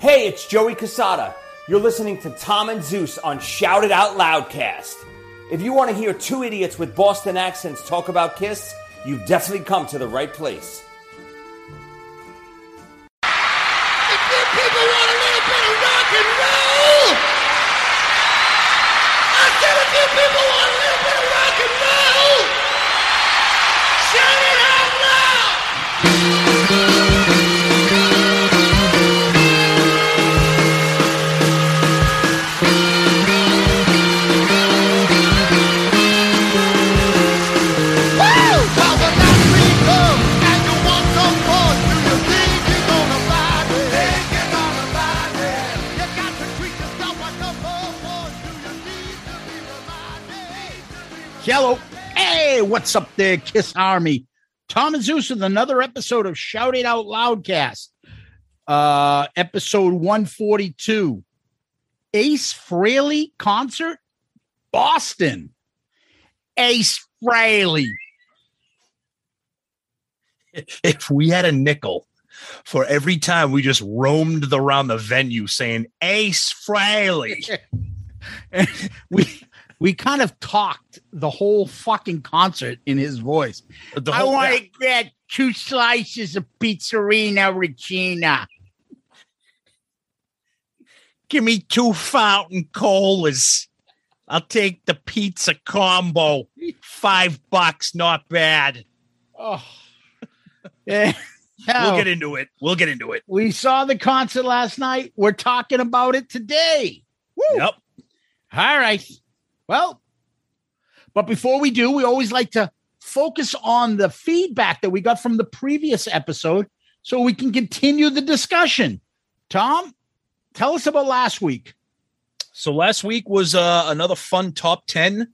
Hey, it's Joey Casada. You're listening to Tom and Zeus on Shout It Out Loudcast. If you want to hear two idiots with Boston accents talk about Kiss, you've definitely come to the right place. If you people want a little bit of rock and roll, I said if you people want a little bit of rock and roll, shout it out loud! Hello. Hey, what's up there, Kiss Army? Tom and Zeus with another episode of Shout It Out Loudcast. Episode 142. Ace Frehley concert, Boston. Ace Frehley. If we had a nickel for every time we just roamed around the venue saying Ace Frehley. We kind of talked the whole fucking concert in his voice. I want to get two slices of pizzerina, Regina. Give me two fountain colas. I'll take the pizza combo. $5, not bad. Oh, yeah. We'll get into it. We saw the concert last night. We're talking about it today. Woo. Yep. All right. Well, but before we do, we always like to focus on the feedback that we got from the previous episode so we can continue the discussion. Tom, tell us about last week. So last week was another fun top 10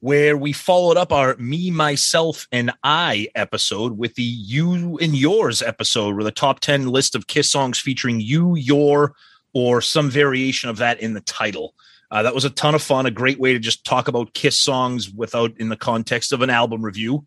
where we followed up our Me, Myself, and I episode with the You and Yours episode with a top 10 list of Kiss songs featuring you, your, or some variation of that in the title. That was a ton of fun, a great way to just talk about Kiss songs without in the context of an album review.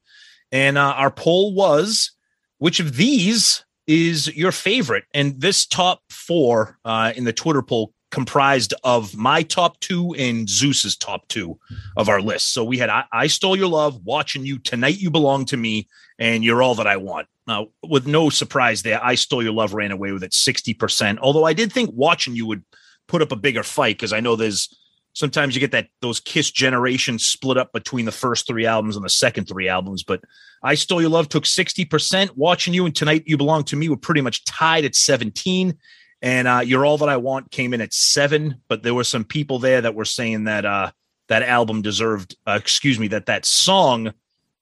And our poll was, which of these is your favorite? And this top four in the Twitter poll comprised of my top two and Zeus's top two of our list. So we had I Stole Your Love, Watching You, Tonight You Belong to Me, and You're All That I Want. Now, with no surprise there, I Stole Your Love ran away with it 60%, although I did think Watching You would put up a bigger fight because I know there's sometimes you get that those Kiss generations split up between the first three albums and the second three albums. But I Stole Your Love took 60%. Watching You and Tonight You Belong to Me were pretty much tied at 17%. And You're All That I Want came in at 7%. But there were some people there that were saying that that album deserved, that song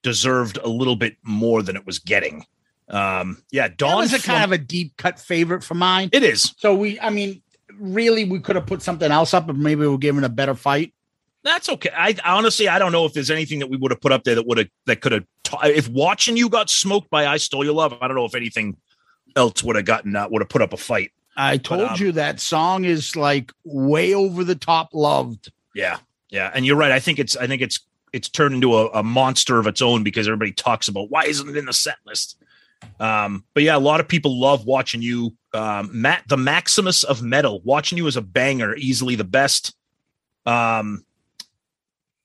deserved a little bit more than it was getting. Dawn is kind of a deep cut favorite for mine. It is. So really, we could have put something else up, and maybe we'll give it a better fight. That's okay. I honestly don't know if there's anything that we would have put up there if Watching You got smoked by I Stole Your Love. I don't know if anything else would have gotten would have put up a fight. I told you that song is like way over the top loved. Yeah, yeah, and you're right. I think it's turned into a monster of its own because everybody talks about why isn't it in the set list. But yeah, a lot of people love Watching You. Matt, the Maximus of Metal, Watching You is a banger, easily the best. Don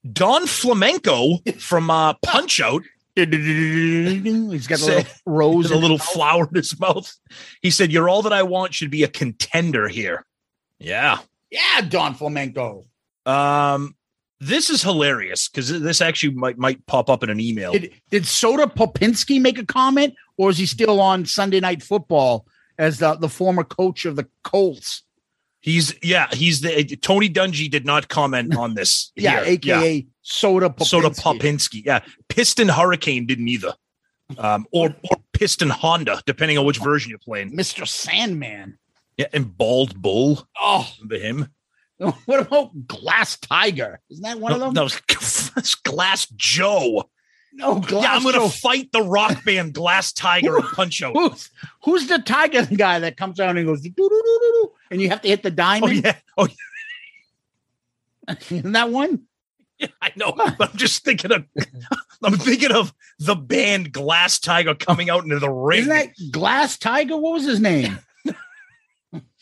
Flamenco from Punch-Out. He's got a little flower in his mouth. He said, You're All That I Want should be a contender here. Yeah. Yeah, Don Flamenco. This is hilarious because this actually might pop up in an email. Did Soda Popinski make a comment, or is he still on Sunday Night Football as the former coach of the Colts? He's Tony Dungy did not comment on this. Yeah, here. AKA yeah. Soda Popinski. Yeah, Piston Hurricane didn't either, or Piston Honda, depending on which version you're playing. Mr. Sandman. Yeah, and Bald Bull. Oh, remember him? What about Glass Tiger? Isn't that one of them? No, it's Glass Joe. No, Glass Joe. I'm going to fight the rock band Glass Tiger and Punch-Out. Who's the Tiger guy that comes out and goes, doo-doo-doo-doo-doo, and you have to hit the diamond? Oh, yeah. Isn't that one? Yeah, I know, but I'm thinking of the band Glass Tiger coming out into the ring. Isn't that Glass Tiger? What was his name?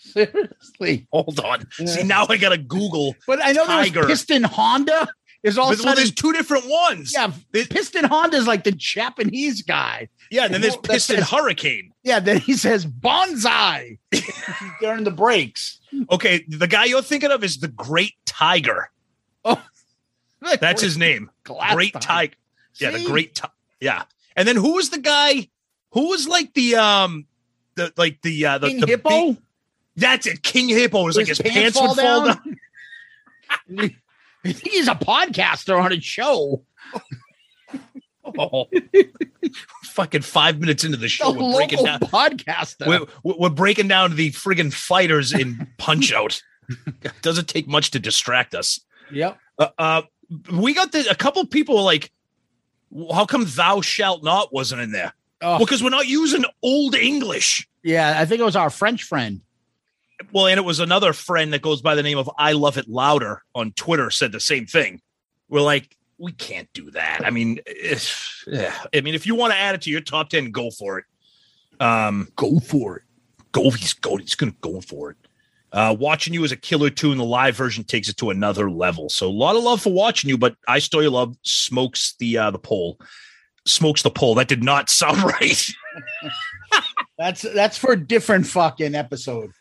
Seriously, hold on. Yeah. See, now I gotta Google. But I know Tiger. There's Piston Honda is also. Well, there's two different ones. Yeah, Piston Honda is like the Japanese guy. Yeah, and then there's Piston Hurricane. Yeah, then he says bonsai during the breaks. Okay, the guy you're thinking of is the Great Tiger. Oh, that's his name. Great Tiger. Yeah, the Great Tiger. Yeah, and then who was the guy? Who was like the King Hippo? That's it. King Hippo was like his pants would fall down. I think he's a podcaster on a show. Oh. Fucking 5 minutes into the show, we're breaking down podcaster. We're breaking down the friggin' fighters in Punch-Out. Doesn't take much to distract us. Yep. We got a couple people were like, how come "Thou shalt not" wasn't in there? Oh. Because we're not using Old English. Yeah, I think it was our French friend. Well, and it was another friend that goes by the name of I Love It Louder on Twitter said the same thing. We're like, we can't do that. I mean, if you want to add it to your top 10, go for it. He's going to go for it. Watching You is a killer tune. The live version takes it to another level. So a lot of love for Watching You, but I Stole Your Love smokes the poll. Smokes the poll. That did not sound right. That's for a different fucking episode.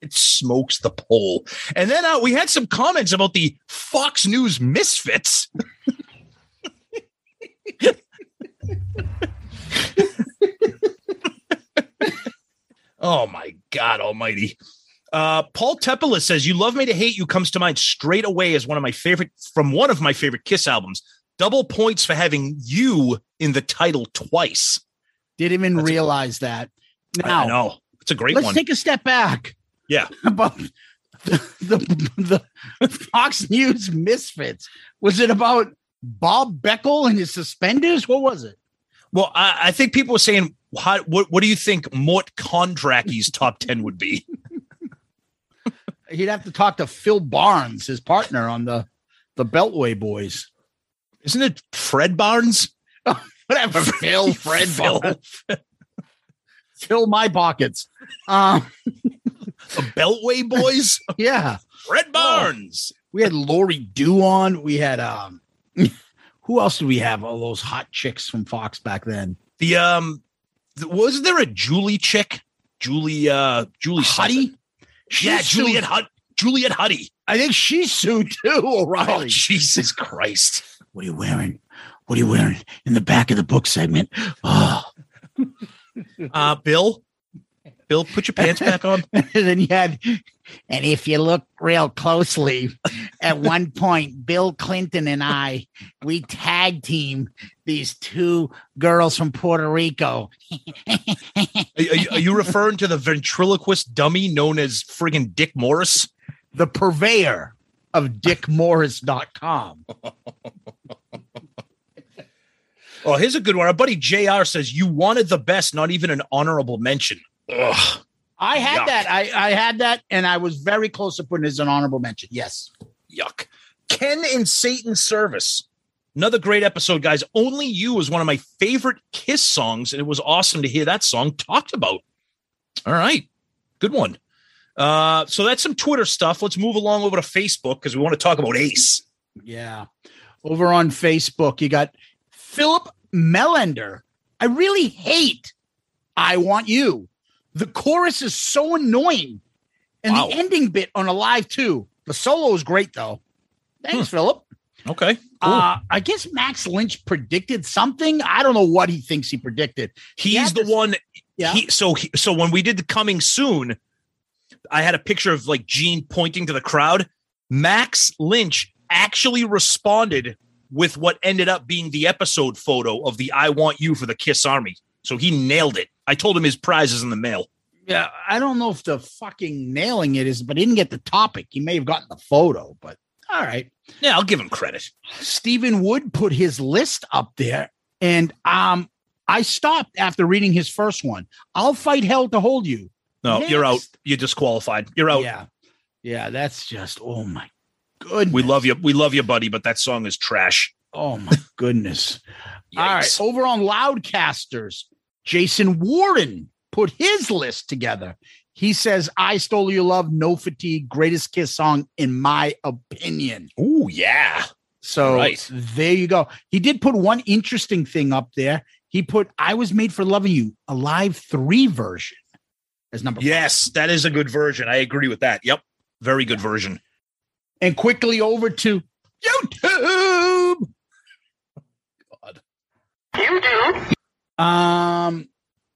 It smokes the poll. And then we had some comments about the Fox News misfits. Oh, my God almighty. Paul Teppelis says, You Love Me to Hate You comes to mind straight away as one of my favorite Kiss albums. Double points for having you in the title twice. Didn't even realize that. Now, I know. It's a great one. Let's take a step back. Yeah, about the Fox News misfits. Was it about Bob Beckel and his suspenders? What was it? Well, I think people were saying, what do you think Mort Kondracki's top 10 would be? He'd have to talk to Phil Barnes, his partner on the Beltway Boys. Isn't it Fred Barnes? Oh, whatever, Phil Barnes. Fill my pockets. The Beltway Boys? Yeah. Fred Barnes. Oh. We had Lori Dew on. We had, who else did we have? All those hot chicks from Fox back then. Was there a Julie chick? Julie Huddy? Yeah, Juliet Huddy. I think she sued too, O'Reilly. Oh, Jesus Christ. What are you wearing? What are you wearing? In the back of the book segment. Oh. Bill, put your pants back on. And then you had, and if you look real closely, at one point, Bill Clinton and we tag team these two girls from Puerto Rico. Are you referring to the ventriloquist dummy known as friggin' Dick Morris? The purveyor of DickMorris.com. Oh, here's a good one. Our buddy JR says, You wanted the best, not even an honorable mention. Ugh. I had that. I had that, and I was very close to putting it as an honorable mention. Yes. Yuck. Ken in Satan's Service. Another great episode, guys. Only You is one of my favorite Kiss songs, and it was awesome to hear that song talked about. All right. Good one. So that's some Twitter stuff. Let's move along over to Facebook because we want to talk about Ace. Yeah. Over on Facebook, you got Philip Melander. I really hate I Want You. The chorus is so annoying. And the ending bit on Alive too. The solo is great, though. Thanks, Philip. Okay. Cool. I guess Max Lynch predicted something. I don't know what he thinks he predicted. He's the one. Yeah. So when we did the Coming Soon, I had a picture of like Gene pointing to the crowd. Max Lynch actually responded with what ended up being the episode photo of the I Want You for the Kiss Army. So he nailed it. I told him his prize is in the mail. Yeah, I don't know if the fucking nailing it is, but he didn't get the topic. He may have gotten the photo, but all right. Yeah, I'll give him credit. Stephen Wood put his list up there, and I stopped after reading his first one. I'll fight hell to hold you. No, next. You're out. You're disqualified. You're out. Yeah. Yeah, that's just, oh my goodness. We love you, buddy, but that song is trash. Oh my goodness. All right. Over on Loudcasters, Jason Warden put his list together. He says, I Stole Your Love, No Fatigue, greatest Kiss song, in my opinion. Oh, yeah. So There you go. He did put one interesting thing up there. He put I Was Made for Loving You, a live 3 version as number 5. Yes, that is a good version. I agree with that. Yep. Very good version. And quickly over to YouTube. God. YouTube.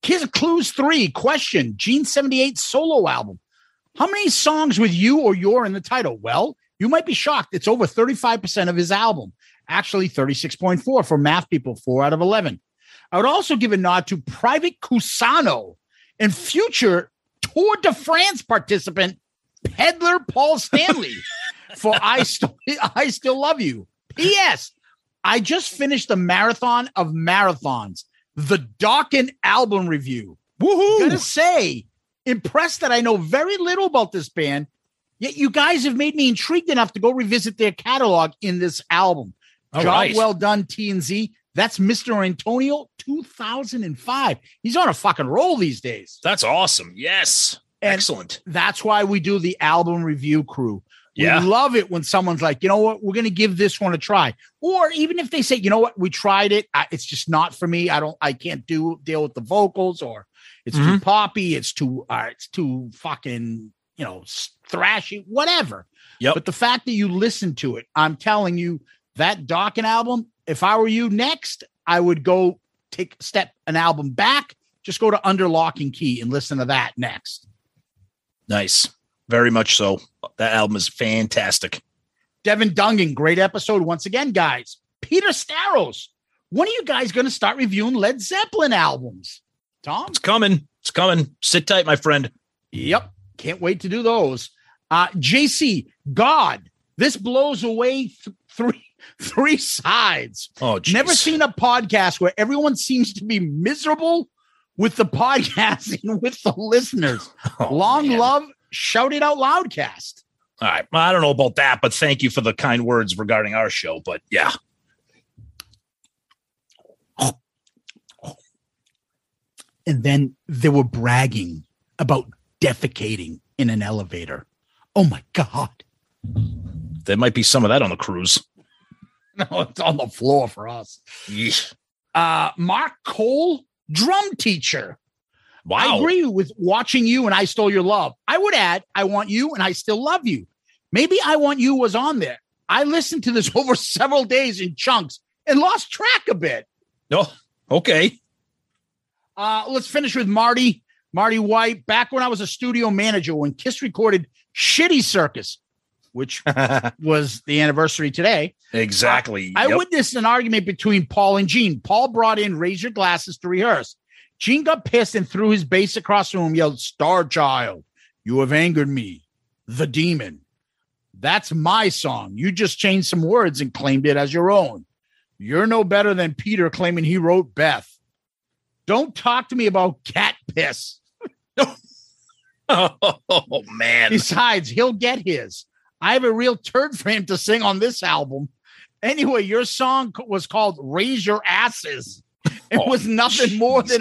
Kiss Clues 3 question. Gene 78 solo album. How many songs with you or your in the title? Well, you might be shocked. It's over 35% of his album. Actually, 36.4 for math people, 4 out of 11. I would also give a nod to Private Cusano and future Tour de France participant Peddler Paul Stanley for I Still Love You. P.S. I just finished the marathon of marathons, the Dokken album review. Woohoo! Gotta say, impressed that I know very little about this band, yet you guys have made me intrigued enough to go revisit their catalog in this album. All job right. Well done, T&Z. That's Mr. Antonio 2005. He's on a fucking roll these days. That's awesome. Yes. And excellent. That's why we do the album review crew. We love it when someone's like, you know what, we're going to give this one a try. Or even if they say, you know what, we tried it. It's just not for me. I can't deal with the vocals, or it's too poppy. It's too fucking, thrashy, whatever. Yep. But the fact that you listen to it, I'm telling you, that Dokken album, if I were you next, I would go take an album back. Just go to Under Lock and Key and listen to that next. Nice. Very much so. That album is fantastic. Devin Dungan, great episode. Once again, guys, Peter Staros, when are you guys going to start reviewing Led Zeppelin albums? Tom? It's coming. Sit tight, my friend. Yep. Can't wait to do those. JC, God, this blows away three sides. Oh, geez. Never seen a podcast where everyone seems to be miserable with the podcast and with the listeners. Oh, long man. Love, shout it out loudcast. All right. Well, I don't know about that, but thank you for the kind words regarding our show. But yeah. And then they were bragging about defecating in an elevator. Oh, my God. There might be some of that on the cruise. No, it's on the floor for us. Yeesh. Mark Cole, drum teacher. Wow. I agree with watching you and I Stole Your Love. I would add, I Want You and I Still Love You. Maybe I Want You was on there. I listened to this over several days in chunks and lost track a bit. No. Oh, okay. Let's finish with Marty White. Back when I was a studio manager, when Kiss recorded Shitty Circus, which was the anniversary today. Exactly. I witnessed an argument between Paul and Gene. Paul brought in Raise Your Glasses to rehearse. Gene got pissed and threw his bass across the room, yelled, Star Child, you have angered me, the demon. That's my song. You just changed some words and claimed it as your own. You're no better than Peter claiming he wrote Beth. Don't talk to me about cat piss. Oh, man. Besides, he'll get his. I have a real turd for him to sing on this album. Anyway, your song was called Raise Your Asses. It was nothing more than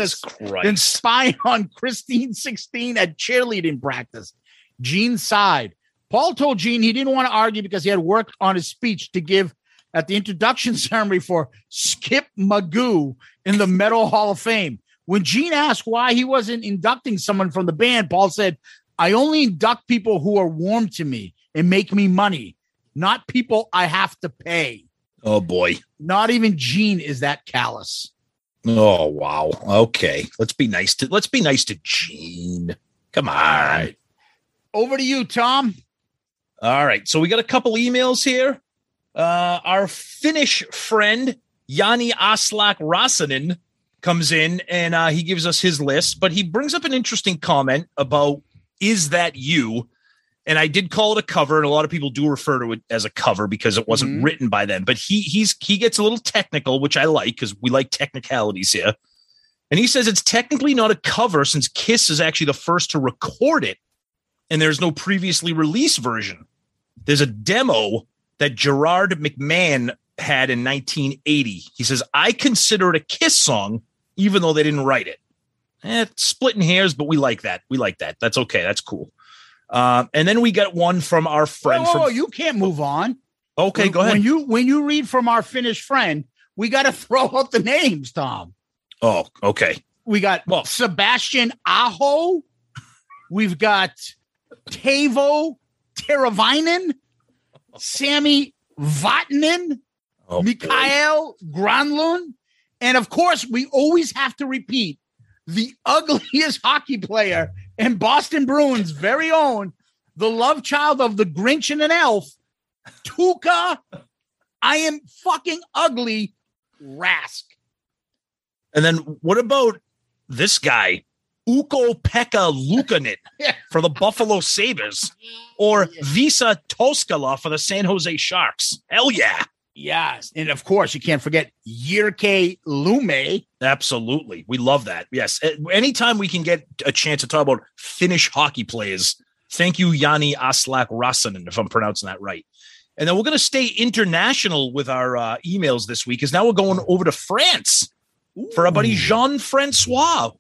spying on Christine 16 at cheerleading practice. Gene sighed. Paul told Gene he didn't want to argue because he had worked on his speech to give at the introduction ceremony for Skip Magoo in the Metal Hall of Fame. When Gene asked why he wasn't inducting someone from the band, Paul said, I only induct people who are warm to me and make me money, not people I have to pay. Oh, boy. Not even Gene is that callous. Oh, wow. Okay. Let's be nice to Gene. Come on. Over to you, Tom. All right. So we got a couple emails here. Our Finnish friend, Jani Aslak Räsänen, comes in and he gives us his list, but he brings up an interesting comment about, is that you? And I did call it a cover, and a lot of people do refer to it as a cover because it wasn't written by them. But he gets a little technical, which I like because we like technicalities here. And he says it's technically not a cover since Kiss is actually the first to record it, and there's no previously released version. There's a demo that Gerard McMahon had in 1980. He says, I consider it a Kiss song, even though they didn't write it. It's splitting hairs, but we like that. We like that. That's okay. That's cool. And then we got one from our friend. Oh, you can't move on. Okay, go ahead. When you read from our Finnish friend, we got to throw up the names, Tom. Oh, okay. We got Sebastian Aho. We've got Tavo Teravainen, Sami Vatanen, Mikael Granlund. And, of course, we always have to repeat the ugliest hockey player and Boston Bruins' very own, the love child of the Grinch and an elf, Tuukka, I am fucking ugly, Rask. And then what about this guy, Ukko-Pekka Luukkonen for the Buffalo Sabres, or Visa Toivola for the San Jose Sharks? Hell yeah. Yes. And of course, you can't forget Jyrki Lume. Absolutely. We love that. Yes. Anytime we can get a chance to talk about Finnish hockey players. Thank you, Jani Aslak Räsänen, if I'm pronouncing that right. And then we're going to stay international with our emails this week, because now we're going over to France for our buddy Jean-Francois.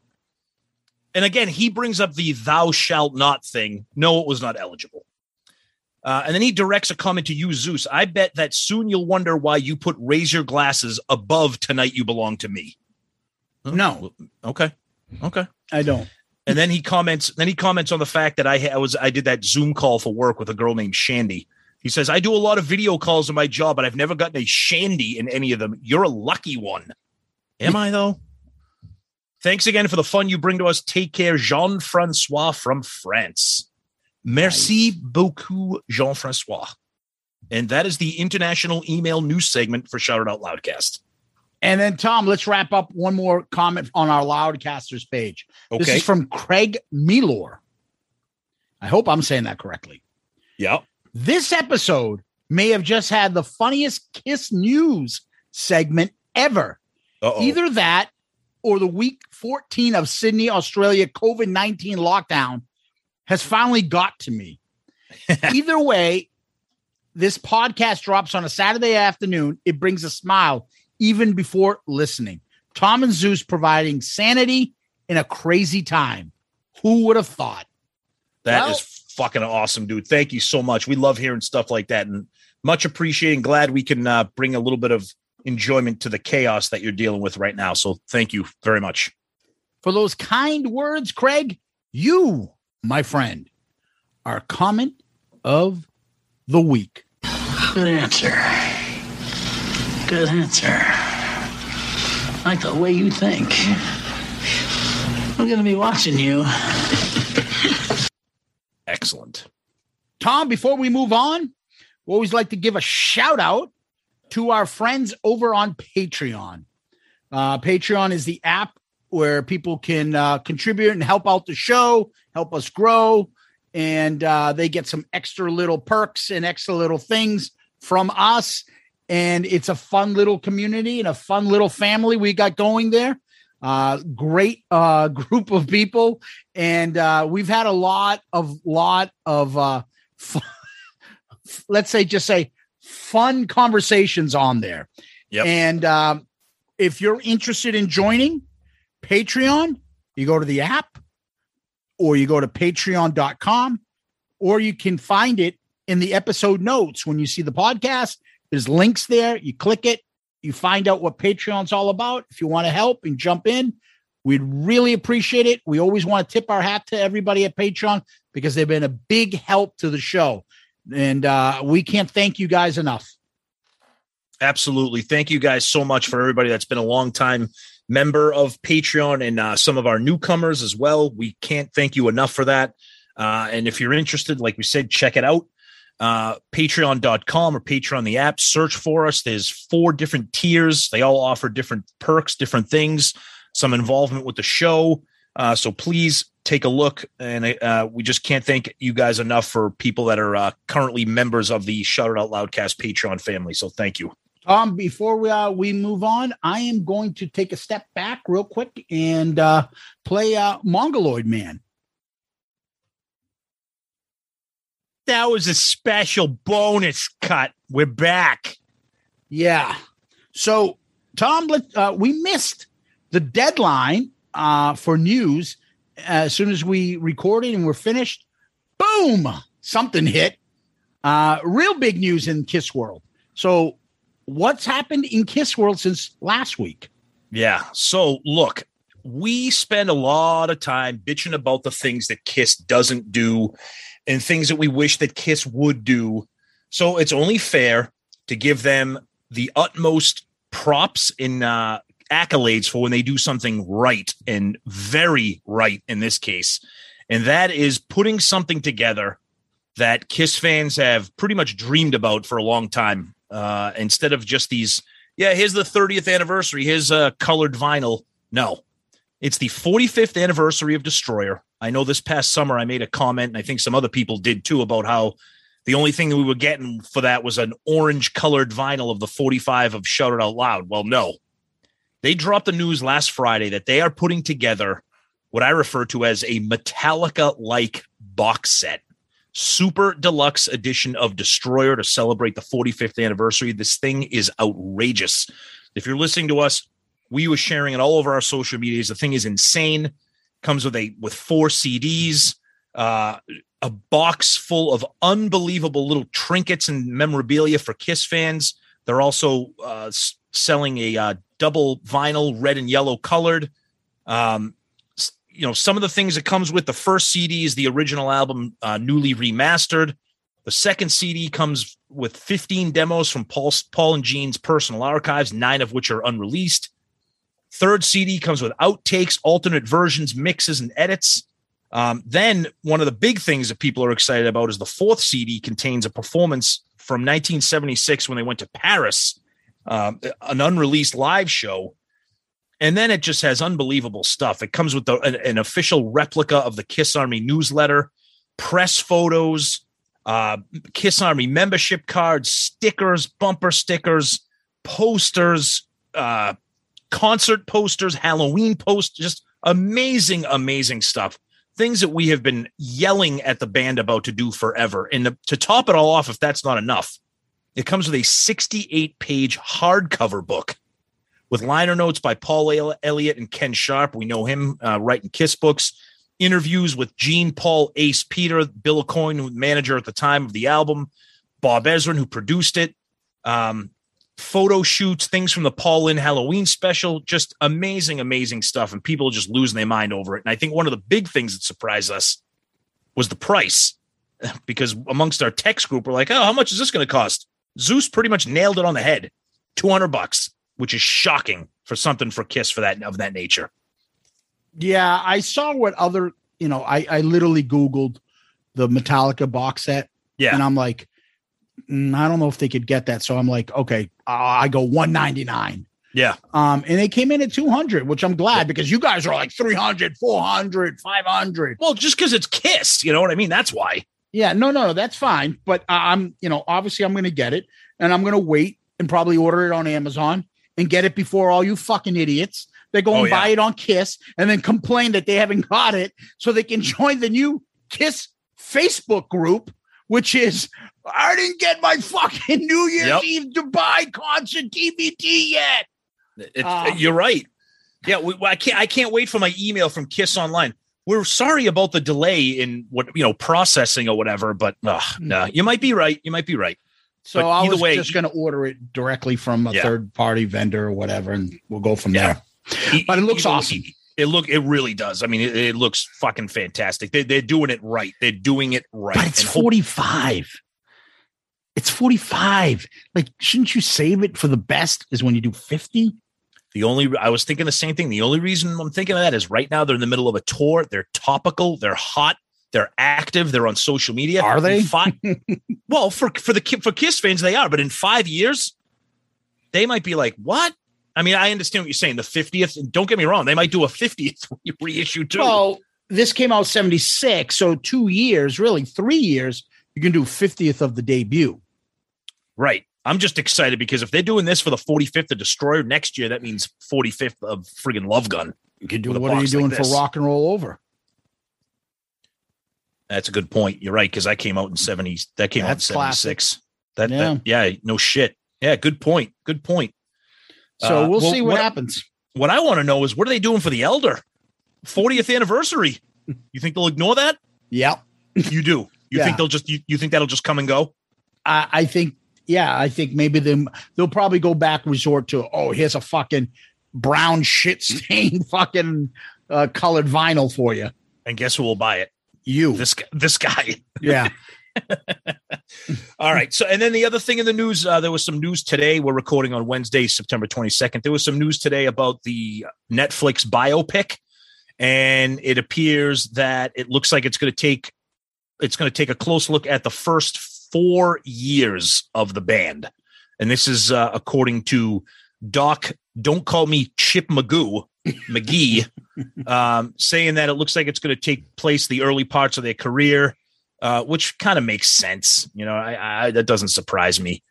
And again, he brings up the thou shalt not thing. No, it was not eligible. And then he directs a comment to you, Zeus. I bet that soon you'll wonder why you put Raise Your Glasses above Tonight You Belong to Me. No. Okay. Okay. I don't. And then he comments. Then he comments on the fact that I did that Zoom call for work with a girl named Shandy. He says, I do a lot of video calls in my job, but I've never gotten a Shandy in any of them. You're a lucky one. Am I, though? Thanks again for the fun you bring to us. Take care, Jean-Francois from France. Merci beaucoup, Jean-Francois. And that is the international email news segment for Shout It Out Loudcast. And then, Tom, let's wrap up one more comment on our Loudcasters page. Okay. This is from Craig Melor. I hope I'm saying that correctly. Yep. This episode may have just had the funniest Kiss news segment ever. Uh-oh. Either that or the week 14 of Sydney, Australia COVID-19 lockdown has finally got to me. Either way, this podcast drops on a Saturday afternoon. It brings a smile even before listening. Tom and Zeus providing sanity in a crazy time. Who would have thought? That is fucking awesome, dude. Thank you so much. We love hearing stuff like that, and much appreciated. Glad we can bring a little bit of enjoyment to the chaos that you're dealing with right now. So thank you very much for those kind words, Craig. You, my friend, our comment of the week. Good answer. Good answer. I like the way you think. I'm going to be watching you. Excellent. Tom, before we move on, we always like to give a shout out to our friends over on Patreon. Patreon is the app where people can contribute and help out the show, help us grow, and they get some extra little perks and extra little things from us. And it's a fun little community and a fun little family we got going there. Great group of people. And we've had a lot of fun conversations on there. Yep. And if you're interested in joining Patreon, you go to the app or you go to patreon.com, or you can find it in the episode notes. When you see the podcast, there's links there. You click it, you find out what Patreon's all about. If you want to help and jump in, we'd really appreciate it. We always want to tip our hat to everybody at Patreon because they've been a big help to the show. And we can't thank you guys enough. Absolutely. Thank you guys so much for everybody that's been a long time member of Patreon, and some of our newcomers as well. We can't thank you enough for that. And if you're interested, like we said, check it out. Patreon.com or Patreon the app. Search for us. There's 4 different tiers. They all offer different perks, different things. some involvement with the show. So please take a look. And we just can't thank you guys enough for people that are currently members of the Shout It Out Loudcast Patreon family. So thank you. Before we move on, I am going to take a step back real quick and play Mongoloid Man. That was a special bonus cut. We're back. Yeah. So, Tom, we missed the deadline for news. As soon as we recorded and we're finished, boom, something hit. Real big news in Kiss World. So what's happened in Kiss World since last week? Yeah. So, look, we spend a lot of time bitching about the things that Kiss doesn't do and things that we wish that Kiss would do. So it's only fair to give them the utmost props in accolades for when they do something right, and very right in this case. And that is putting something together that Kiss fans have pretty much dreamed about for a long time. Instead of just these, yeah, here's the 30th anniversary, here's colored vinyl. No, it's the 45th anniversary of Destroyer. I know this past summer I made a comment, and I think some other people did too, about how the only thing that we were getting for that was an orange-colored vinyl of the 45 of Shout It Out Loud. Well, no. They dropped the news last Friday that they are putting together what I refer to as a Metallica-like box set. Super deluxe edition of Destroyer to celebrate the 45th anniversary. This thing is outrageous. If you're listening to us, we were sharing it all over our social medias. The thing is insane. Comes with four CDs, a box full of unbelievable little trinkets and memorabilia for Kiss fans. They're also selling a double vinyl, red and yellow colored. Some of the things it comes with: the first CD is the original album, newly remastered. The second CD comes with 15 demos from Paul and Gene's personal archives, 9 of which are unreleased. Third CD comes with outtakes, alternate versions, mixes, and edits. Then one of the big things that people are excited about is the fourth CD contains a performance from 1976 when they went to Paris, an unreleased live show. And then it just has unbelievable stuff. It comes with an official replica of the Kiss Army newsletter, press photos, Kiss Army membership cards, stickers, bumper stickers, posters, concert posters, Halloween posters, just amazing, amazing stuff. Things that we have been yelling at the band about to do forever. And to top it all off, if that's not enough, it comes with a 68-page hardcover book with liner notes by Paul Elliott and Ken Sharp. We know him writing Kiss books. Interviews with Gene, Paul, Ace, Peter, Bill O'Reilly, who was manager at the time of the album, Bob Ezrin, who produced it. Photo shoots, things from the Paul Lynn Halloween special, just amazing, amazing stuff. And people are just losing their mind over it. And I think one of the big things that surprised us was the price, because amongst our text group, we're like, oh, how much is this going to cost? Zeus pretty much nailed it on the head, $200, which is shocking for something for Kiss for that of that nature. Yeah. I saw what other, I literally Googled the Metallica box set. Yeah. And I'm like, I don't know if they could get that. So I'm like, okay, I go $199. Yeah. And they came in at $200, which I'm glad, because you guys are like $300, $400, $500. Well, just because it's Kiss, you know what I mean? That's why. Yeah, no, that's fine. But I'm, obviously I'm going to get it, and I'm going to wait and probably order it on Amazon and get it before all you fucking idiots. They go buy it on Kiss and then complain that they haven't got it so they can join the new Kiss Facebook group, which is, I didn't get my fucking New Year's Eve Dubai concert DVD yet. You're right. Yeah, I can't wait for my email from Kiss Online. We're sorry about the delay in processing or whatever, but no, you might be right. So I was just going to order it directly from a third party vendor or whatever, and we'll go from there. But it looks awesome. It really does. I mean, it looks fucking fantastic. They're doing it right. But it's 45. It's 45. Like, shouldn't you save it for the best is when you do 50? I was thinking the same thing. The only reason I'm thinking of that is right now they're in the middle of a tour. They're topical. They're hot. They're active. They're on social media. Are they? Well, for Kiss fans, they are. But in 5 years, they might be like, what? I mean, I understand what you're saying. The 50th, don't get me wrong. They might do a 50th reissue too. Well, this came out 76. So 2 years, really 3 years, you can do 50th of the debut. Right. I'm just excited because if they're doing this for the 45th of Destroyer next year, that means 45th of friggin' Love Gun. You can do what are you doing like for Rock and Roll Over? That's a good point. You're right, because I came out in 70s. That came out in 76. Yeah, no shit. Yeah, good point. Good point. So we'll see what happens. What I want to know is, what are they doing for the Elder 40th anniversary? You think they'll ignore that? Yeah, you do. Think they'll just, you think that'll just come and go? I think, yeah, I think maybe they'll probably go back, resort to, oh, here's a fucking brown shit stained fucking colored vinyl for you. And guess who will buy it? You. This guy. Yeah. All right. So, and then the other thing in the news, there was some news today. We're recording on Wednesday, September 22nd. There was some news today about the Netflix biopic, and it appears that it looks like it's going to take a close look at the first 4 years of the band. And this is according to Doc. Don't call me Chip McGee, saying that it looks like it's going to take place the early parts of their career. Which kind of makes sense. You know, that doesn't surprise me.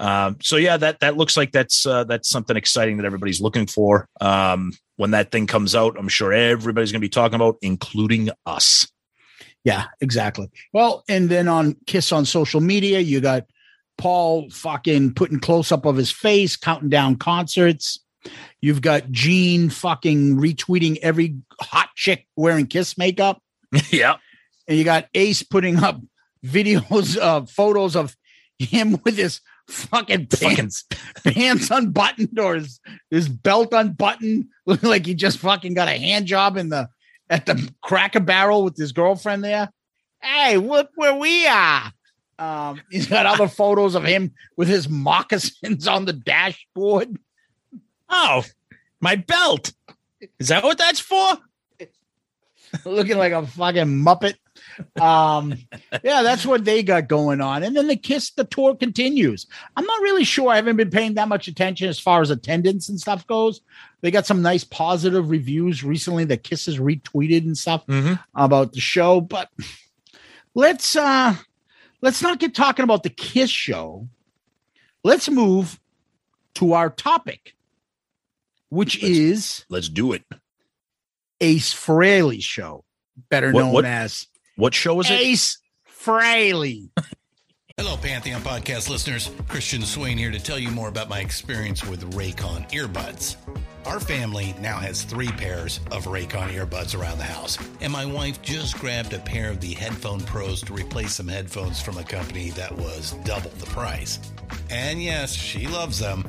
So yeah, that looks like that's something exciting that everybody's looking for. When that thing comes out, I'm sure everybody's going to be talking about, including us. Yeah, exactly. Well, and then on Kiss on social media, you got Paul fucking putting close up of his face, counting down concerts. You've got Gene fucking retweeting every hot chick wearing Kiss makeup. Yeah. And you got Ace putting up videos, photos of him with his fucking pants unbuttoned, or his belt unbuttoned, looking like he just fucking got a hand job at the Cracker Barrel with his girlfriend there. Hey, look where we are. He's got other photos of him with his moccasins on the dashboard. Oh, my belt. Is that what that's for? Looking like a fucking Muppet. Yeah, that's what they got going on. And then the tour continues. I'm not really sure. I haven't been paying that much attention as far as attendance and stuff goes. They got some nice positive reviews recently that Kiss has retweeted and stuff about the show. But let's not get talking about the Kiss show. Let's move to our topic, which is... Let's do it. Ace Frehley show, better known as... What show is it? Ace Frehley. Hello, Pantheon Podcast listeners. Christian Swain here to tell you more about my experience with Raycon earbuds. Our family now has 3 pairs of Raycon earbuds around the house, and my wife just grabbed a pair of the Headphone Pros to replace some headphones from a company that was double the price. And yes, she loves them.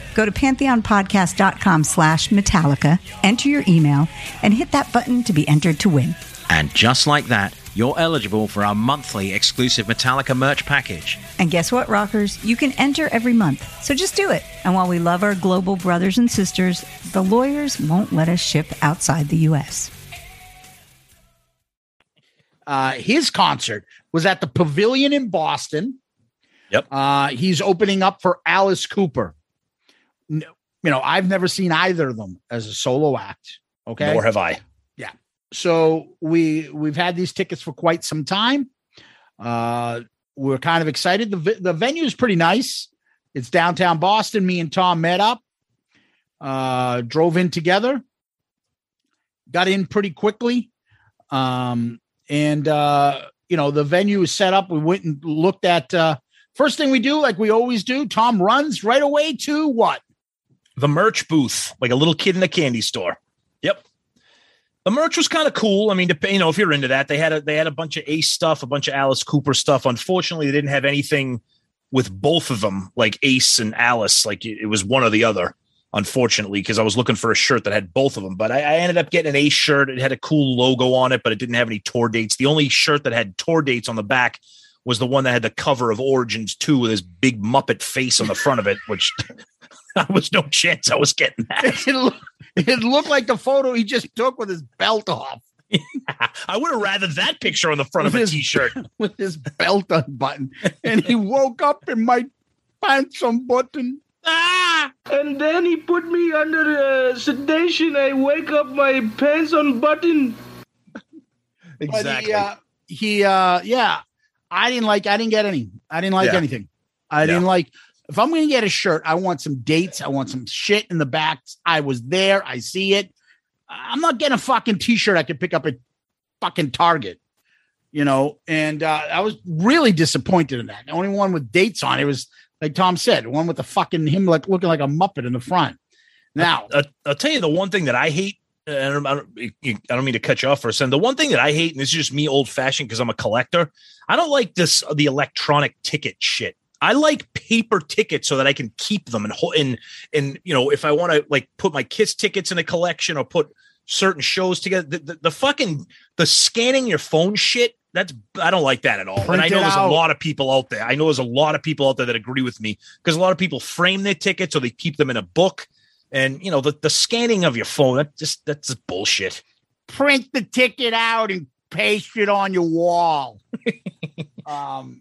Go to pantheonpodcast.com/Metallica, enter your email, and hit that button to be entered to win. And just like that, you're eligible for our monthly exclusive Metallica merch package. And guess what, rockers? You can enter every month. So just do it. And while we love our global brothers and sisters, the lawyers won't let us ship outside the U.S. His concert was at the Pavilion in Boston. Yep. He's opening up for Alice Cooper. You know, I've never seen either of them as a solo act. Okay. Nor have I. Yeah. So we've had these tickets for quite some time. We're kind of excited. The venue is pretty nice. It's downtown Boston. Me and Tom met up, drove in together, got in pretty quickly. You know, the venue is set up. We went and looked at, first thing we do, like we always do, Tom runs right away to what? The merch booth, like a little kid in a candy store. Yep. The merch was kind of cool. I mean, you know, if you're into that, they had a bunch of Ace stuff, a bunch of Alice Cooper stuff. Unfortunately, they didn't have anything with both of them, like Ace and Alice. Like it was one or the other, unfortunately, because I was looking for a shirt that had both of them. But I ended up getting an Ace shirt. It had a cool logo on it, but it didn't have any tour dates. The only shirt that had tour dates on the back was the one that had the cover of Origins 2 with this big Muppet face on the front of it, which there was no chance I was getting that. It looked like the photo he just took with his belt off. Yeah, I would have rather that picture on the front of a T-shirt. With his belt unbuttoned. And he woke up in my pants unbuttoned. Ah! And then he put me under sedation. I wake up, my pants unbuttoned. Exactly. I didn't get anything. I didn't like. If I'm going to get a shirt, I want some dates. I want some shit in the back. I was there. I see it. I'm not getting a fucking T-shirt I could pick up at fucking Target, you know. And I was really disappointed in that. The only one with dates on it was, like Tom said, one with the fucking him like looking like a Muppet in the front. Now, I'll tell you the one thing that I hate. I don't mean to cut you off for a second. The one thing that I hate, and this is just me old fashioned because I'm a collector, I don't like the electronic ticket shit. I like paper tickets so that I can keep them and you know, if I want to like put my Kiss tickets in a collection or put certain shows together, the scanning your phone shit, I don't like that at all. Print and I know there's a lot of people out there. I know there's a lot of people out there that agree with me because a lot of people frame their tickets or they keep them in a book. And, you know, the scanning of your phone, that's just bullshit. Print the ticket out and paste it on your wall.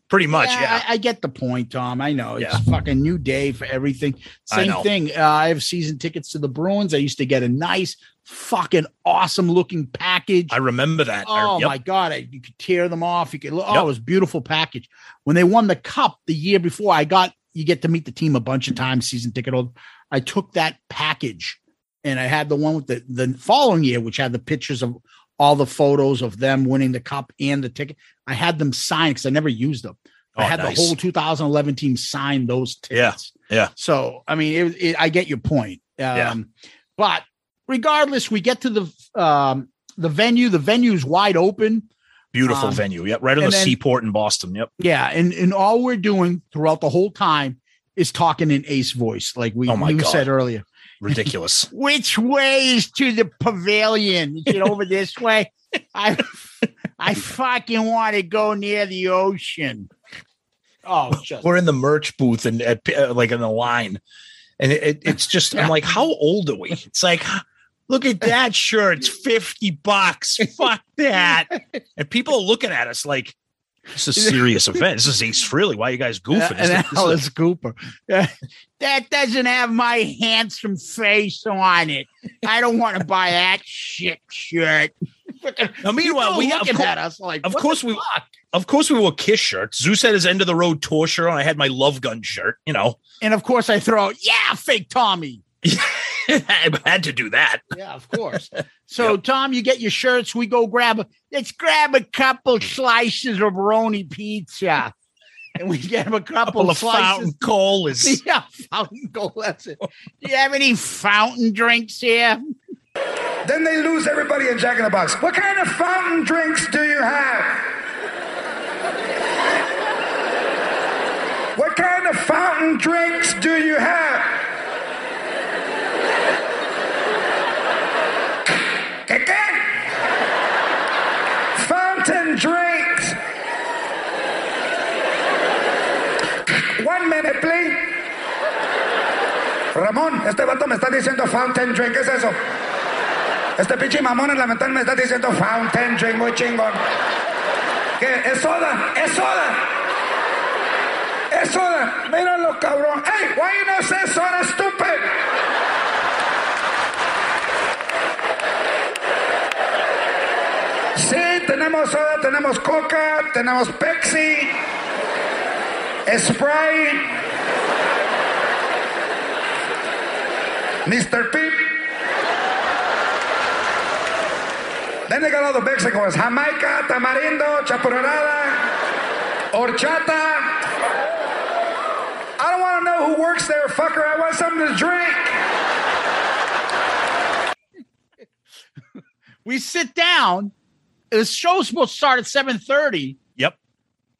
Pretty much, yeah. I get the point, Tom. I know. It's a fucking new day for everything. Same thing. I have season tickets to the Bruins. I used to get a nice, fucking awesome-looking package. I remember that. My God. You could tear them off. You could. It was a beautiful package. When they won the Cup the year before, you get to meet the team a bunch of times, season ticket holder. I took that package and I had the one with the following year, which had the pictures of all the photos of them winning the Cup and the ticket. I had them signed because I never used them. I had the whole 2011 team sign those tickets. Yeah. So, I mean, I get your point. But regardless, we get to the venue. The venue's wide open. Beautiful venue. Yeah. Right on the seaport in Boston. Yep. Yeah. And all we're doing throughout the whole time is talking in Ace voice, like we said earlier. Ridiculous. Which way is to the pavilion? Is it over this way? I fucking want to go near the ocean. Oh, we're in the merch booth and like in the line, and it's just I'm like, how old are we? It's like, look at that shirt. It's $50. Fuck that. And people are looking at us like, this is a serious event. This is Ace Frehley. Why are you guys goofing? Alice Cooper. That doesn't have my handsome face on it. I don't want to buy that shit shirt. Now, meanwhile, we looking at us like, of course we wore Kiss shirts. Zeus had his end of the road tour shirt on. I had my Love Gun shirt, you know. And of course, I throw out, fake Tommy. I had to do that. Yeah, of course. So, Tom, you get your shirts. We go grab a couple slices of Roni pizza. And we grab a couple of slices. Fountain colas. Yeah, fountain colas. Do you have any fountain drinks here? Then they lose everybody in Jack in the Box. What kind of fountain drinks do you have? rotten tricks do you have? Kick it! Fountain drinks! 1 minute, please. Ramón, este vato me está diciendo fountain drink, ¿qué es eso? Este pinche mamón en la ventana me está diciendo fountain drink, muy chingón. ¿Qué? ¿Es soda? ¡Es soda! ¡Es soda! ¡Míralo, cabrón! ¡Hey! Why you not say soda, stupid? Sí, tenemos soda, tenemos coca, tenemos Pepsi, Sprite, Mr. Pip. Then they got all the Mexican ones. Jamaica, tamarindo, chapuronada, horchata. I don't want to know who works there, fucker. I want something to drink. We sit down. The show's supposed to start at 7:30. Yep.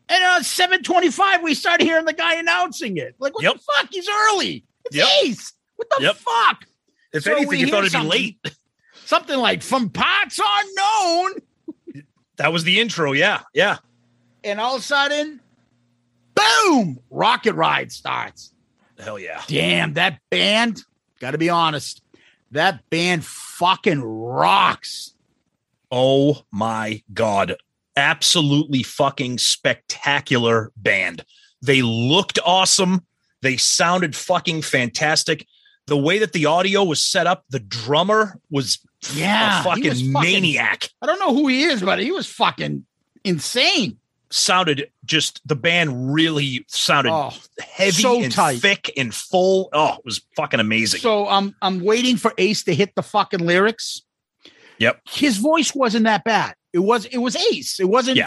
And at 7:25, we start hearing the guy announcing it. Like, what the fuck? He's early. It's Ace. What the fuck? If anything, you thought it'd be late. Something like From Parts Unknown. That was the intro. Yeah. Yeah. And all of a sudden, boom, Rocket Ride starts. Hell yeah. Damn, that band. Got to be honest. That band fucking rocks. Oh my God. Absolutely fucking spectacular band. They looked awesome. They sounded fucking fantastic. The way that the audio was set up, the drummer was a fucking maniac. I don't know who he is, but he was fucking insane. Sounded just, the band really sounded heavy, so and tight, thick and full. Oh, it was fucking amazing. So I'm waiting for Ace to hit the fucking lyrics. Yep. His voice wasn't that bad. It was Ace. It wasn't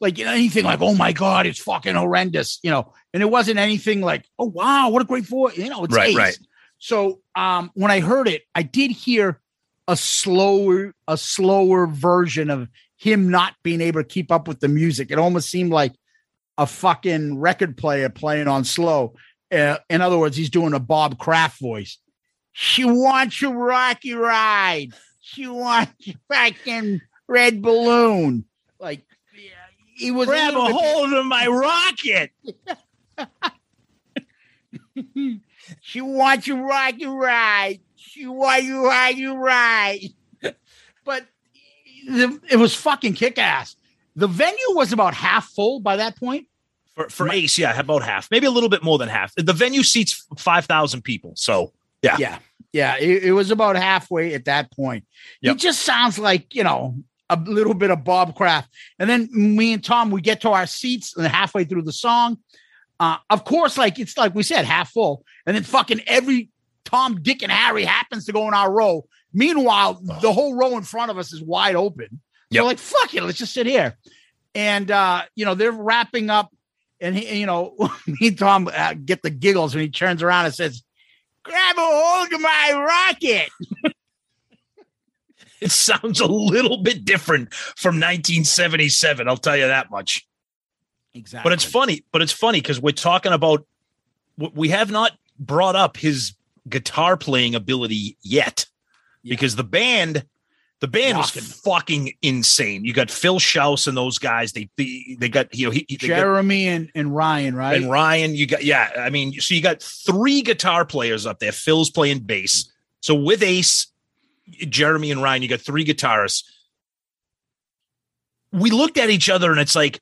like anything like, oh my God, it's fucking horrendous, you know. And it wasn't anything like, oh wow, what a great voice, you know. It's Ace. Right. So when I heard it, I did hear a slower version of him not being able to keep up with the music. It almost seemed like a fucking record player playing on slow. In other words, he's doing a Bob Kraft voice. She wants a rocky ride. She wants a fucking red balloon. Like, he was grab a hold of my rocket. She wants you right, you right. She wants you right, you right. But it was fucking kick-ass. The venue was about half full by that point. For Ace, yeah, about half. Maybe a little bit more than half. The venue seats 5,000 people, so, yeah. Yeah, it was about halfway at that point. Yep. It just sounds like, you know, a little bit of Bob Kraft. And then me and Tom, we get to our seats, and halfway through the song, of course, like it's like we said, half full, and then fucking every Tom, Dick, and Harry happens to go in our row. Meanwhile, the whole row in front of us is wide open. Yep. So like, fuck it, let's just sit here. And you know, they're wrapping up, and he, you know, me and Tom get the giggles when he turns around and says, "Grab a hold of my rocket." It sounds a little bit different from 1977. I'll tell you that much. Exactly. But it's funny because we're talking about, we have not brought up his guitar playing ability yet, because the band was fucking insane. You got Phil Schaus and those guys. They got, you know, Jeremy and Ryan, right? And Ryan, you got, I mean, so you got three guitar players up there. Phil's playing bass. So with Ace, Jeremy, and Ryan, you got three guitarists. We looked at each other and it's like,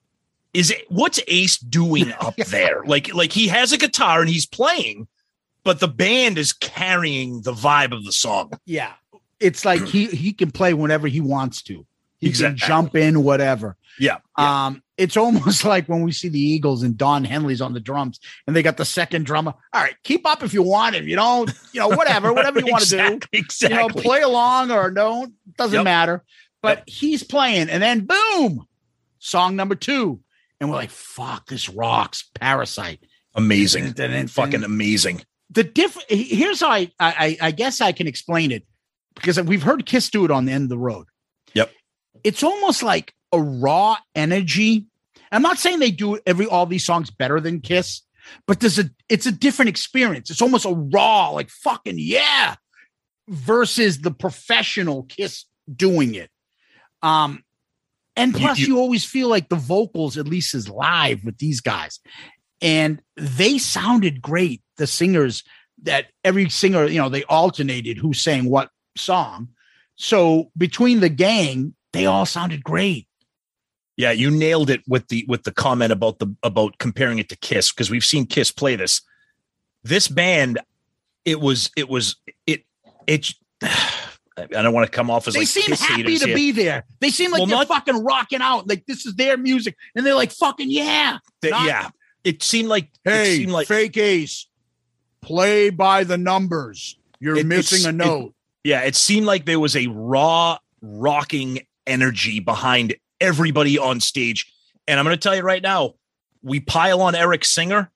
what's Ace doing up there? Like he has a guitar and he's playing, but the band is carrying the vibe of the song. Yeah. It's like he can play whenever he wants to. He can jump in, whatever. Yeah. It's almost like when we see the Eagles and Don Henley's on the drums and they got the second drummer. All right, keep up if you want. If you don't, you know, whatever you want to do. Exactly. You know, play along or don't, doesn't matter. But he's playing, and then boom, song number two. And we're like, fuck, this rocks. Parasite. Amazing. And fucking amazing. Here's how I guess I can explain it, because we've heard Kiss do it on the End of the Road. Yep. It's almost like a raw energy. I'm not saying they do all these songs better than Kiss, But it's a different experience. It's almost a raw, like fucking yeah, versus the professional Kiss doing it. And plus, you always feel like the vocals, at least, is live with these guys, and they sounded great. The singers, that every singer, you know, they alternated who sang what song. So between the gang, they all sounded great. Yeah, you nailed it with the comment about comparing it to Kiss, because we've seen Kiss play this. This band, it was. I don't want to come off as they like seem Kiss happy haters to here. Be there. They seem like they're fucking rocking out. Like this is their music, and they're like fucking yeah, yeah. It seemed like fake Ace, play by the numbers. You're missing a note. It seemed like there was a raw rocking energy behind everybody on stage, and I'm going to tell you right now, we pile on Eric Singer,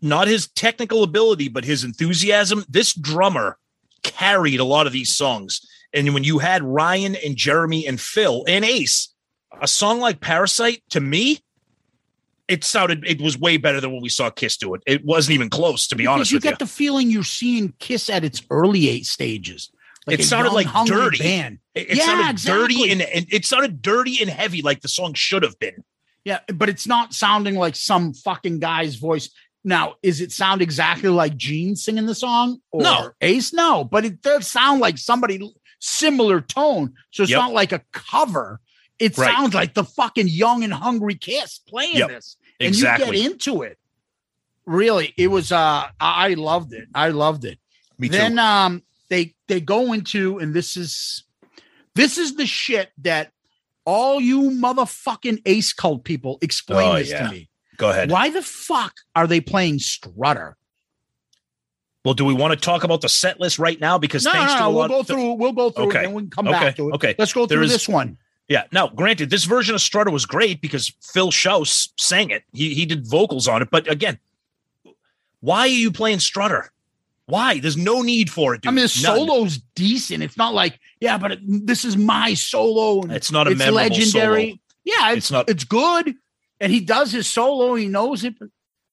not his technical ability, but his enthusiasm. This drummer carried a lot of these songs. And when you had Ryan and Jeremy and Phil and Ace, a song like Parasite, to me, it was way better than when we saw Kiss do it. It wasn't even close, to be honest with you. You get the feeling you're seeing Kiss at its early stages. Like it sounded young, like dirty. Band. It sounded exactly. Dirty and it sounded dirty and heavy, like the song should have been. Yeah, but it's not sounding like some fucking guy's voice. Now, is it sound exactly like Gene singing the song? Or no. Ace? No, but it does sound like somebody similar tone. So it's not like a cover. It sounds like the fucking young and hungry Kiss playing this. And you get into it. Really, it was, I loved it. Me too. Then they go into, and this is the shit that all you motherfucking Ace cult people explain to me. Go ahead. Why the fuck are they playing Strutter? Well, do we want to talk about the set list right now? Because we'll go through it, and we can come back to it. Okay. Let's go through this one. Yeah. Now, granted, this version of Strutter was great because Phil Schaus sang it. He did vocals on it. But again, why are you playing Strutter? Why? There's no need for it, dude. I mean, the solo's decent. It's not like, but this is my solo. And it's not a memorable legendary solo. Yeah, it's not. It's good. And he does his solo. He knows it. But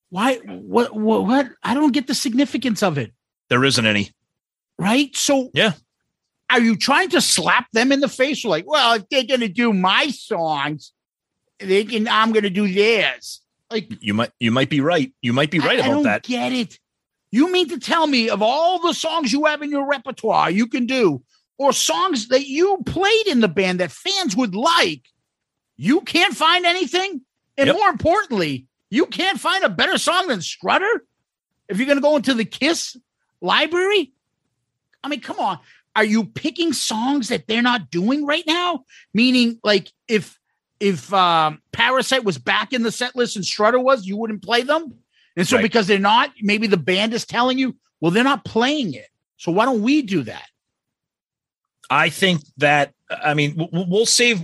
why? What? I don't get the significance of it. There isn't any. Right. So are you trying to slap them in the face? You're like, well, if they're going to do my songs, I'm going to do theirs. Like you might be right. You might be right about that. I don't get it. You mean to tell me of all the songs you have in your repertoire, you can do, or songs that you played in the band that fans would like, you can't find anything? And more importantly, you can't find a better song than Strutter if you're going to go into the Kiss library. I mean, come on. Are you picking songs that they're not doing right now? Meaning, like, if Parasite was back in the set list and Strutter was, you wouldn't play them? And so because they're not, maybe the band is telling you, well, they're not playing it. So why don't we do that? I think that, I mean, we'll save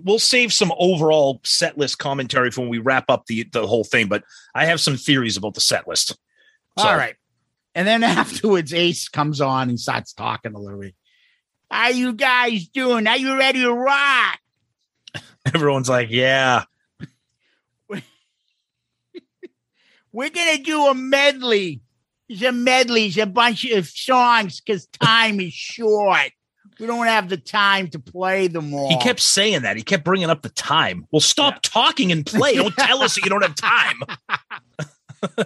some overall set list commentary for when we wrap up the whole thing, but I have some theories about the set list. So. All right. And then afterwards, Ace comes on and starts talking a little bit. How you guys doing? Are you ready to rock? Everyone's like, yeah. We're going to do a medley. It's a medley. It's a bunch of songs because time is short. We don't have the time to play them all. He kept saying that. He kept bringing up the time. Well, stop talking and play. Don't tell us that you don't have time.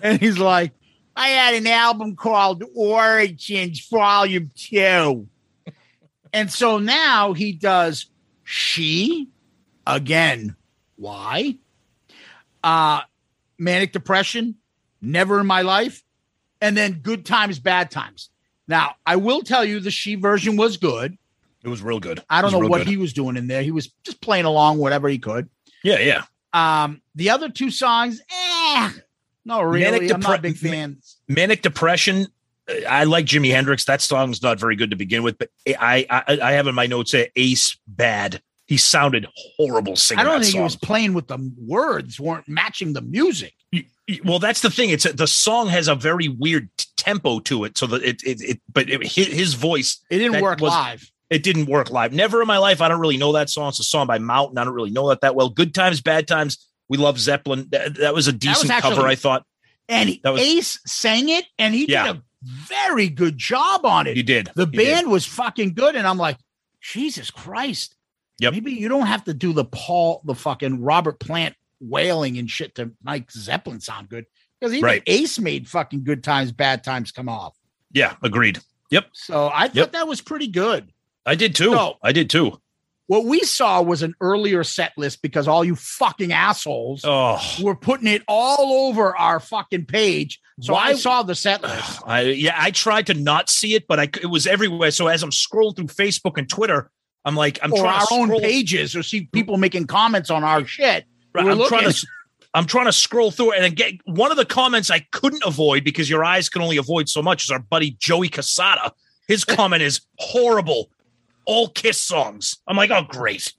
And he's like, I had an album called Origins Volume 2. And so now he does She again. Why? Manic Depression, Never in My Life, and then Good Times, Bad Times. Now, I will tell you the She version was good. It was real good. I don't know what he was doing in there. He was just playing along whatever he could. Yeah, yeah. The other two songs, no, really. I'm not a big fan. Manic Depression, I like Jimi Hendrix. That song's not very good to begin with, but I have in my notes here, Ace bad. He sounded horrible singing that song. I don't think he was playing with the words, weren't matching the music. Well, that's the thing. It's the song has a very weird tempo to it, so that his voice. It didn't work live. It didn't work live. Never in My Life. I don't really know that song. It's a song by Mountain. I don't really know that well. Good Times, Bad Times. We love Zeppelin. That was a decent cover, I thought. And Ace sang it, and he did a very good job on it. He did. The band was fucking good, and I'm like, Jesus Christ. Yep. Maybe you don't have to do the fucking Robert Plant wailing and shit to make Zeppelin sound good, because even Ace made fucking good times, bad times come off. Yeah, agreed. Yep. So I thought that was pretty good. I did too. So, I did too. What we saw was an earlier set list, because all you fucking assholes were putting it all over our fucking page. So I saw the set list. I tried to not see it, but it was everywhere. So as I'm scrolling through Facebook and Twitter, I'm like, I'm trying our own pages or see people making comments on our shit. Right. I'm trying to scroll through it, and get one of the comments I couldn't avoid, because your eyes can only avoid so much, is our buddy Joey Casada. His comment is horrible. All Kiss songs. I'm like, oh, great.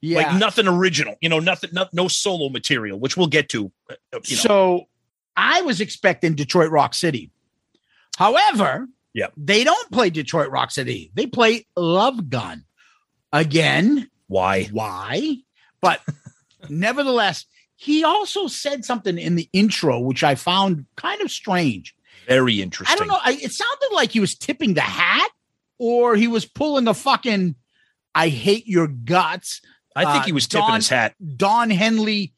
Yeah. Like nothing original, you know, nothing, no solo material, which we'll get to. So I was expecting Detroit Rock City. However, they don't play Detroit Rock City. They play Love Gun. Again. Why? But nevertheless, he also said something in the intro, which I found kind of strange. Very interesting. I don't know. It sounded like he was tipping the hat, or he was pulling the fucking I hate your guts. I think he was tipping his hat. Don Henley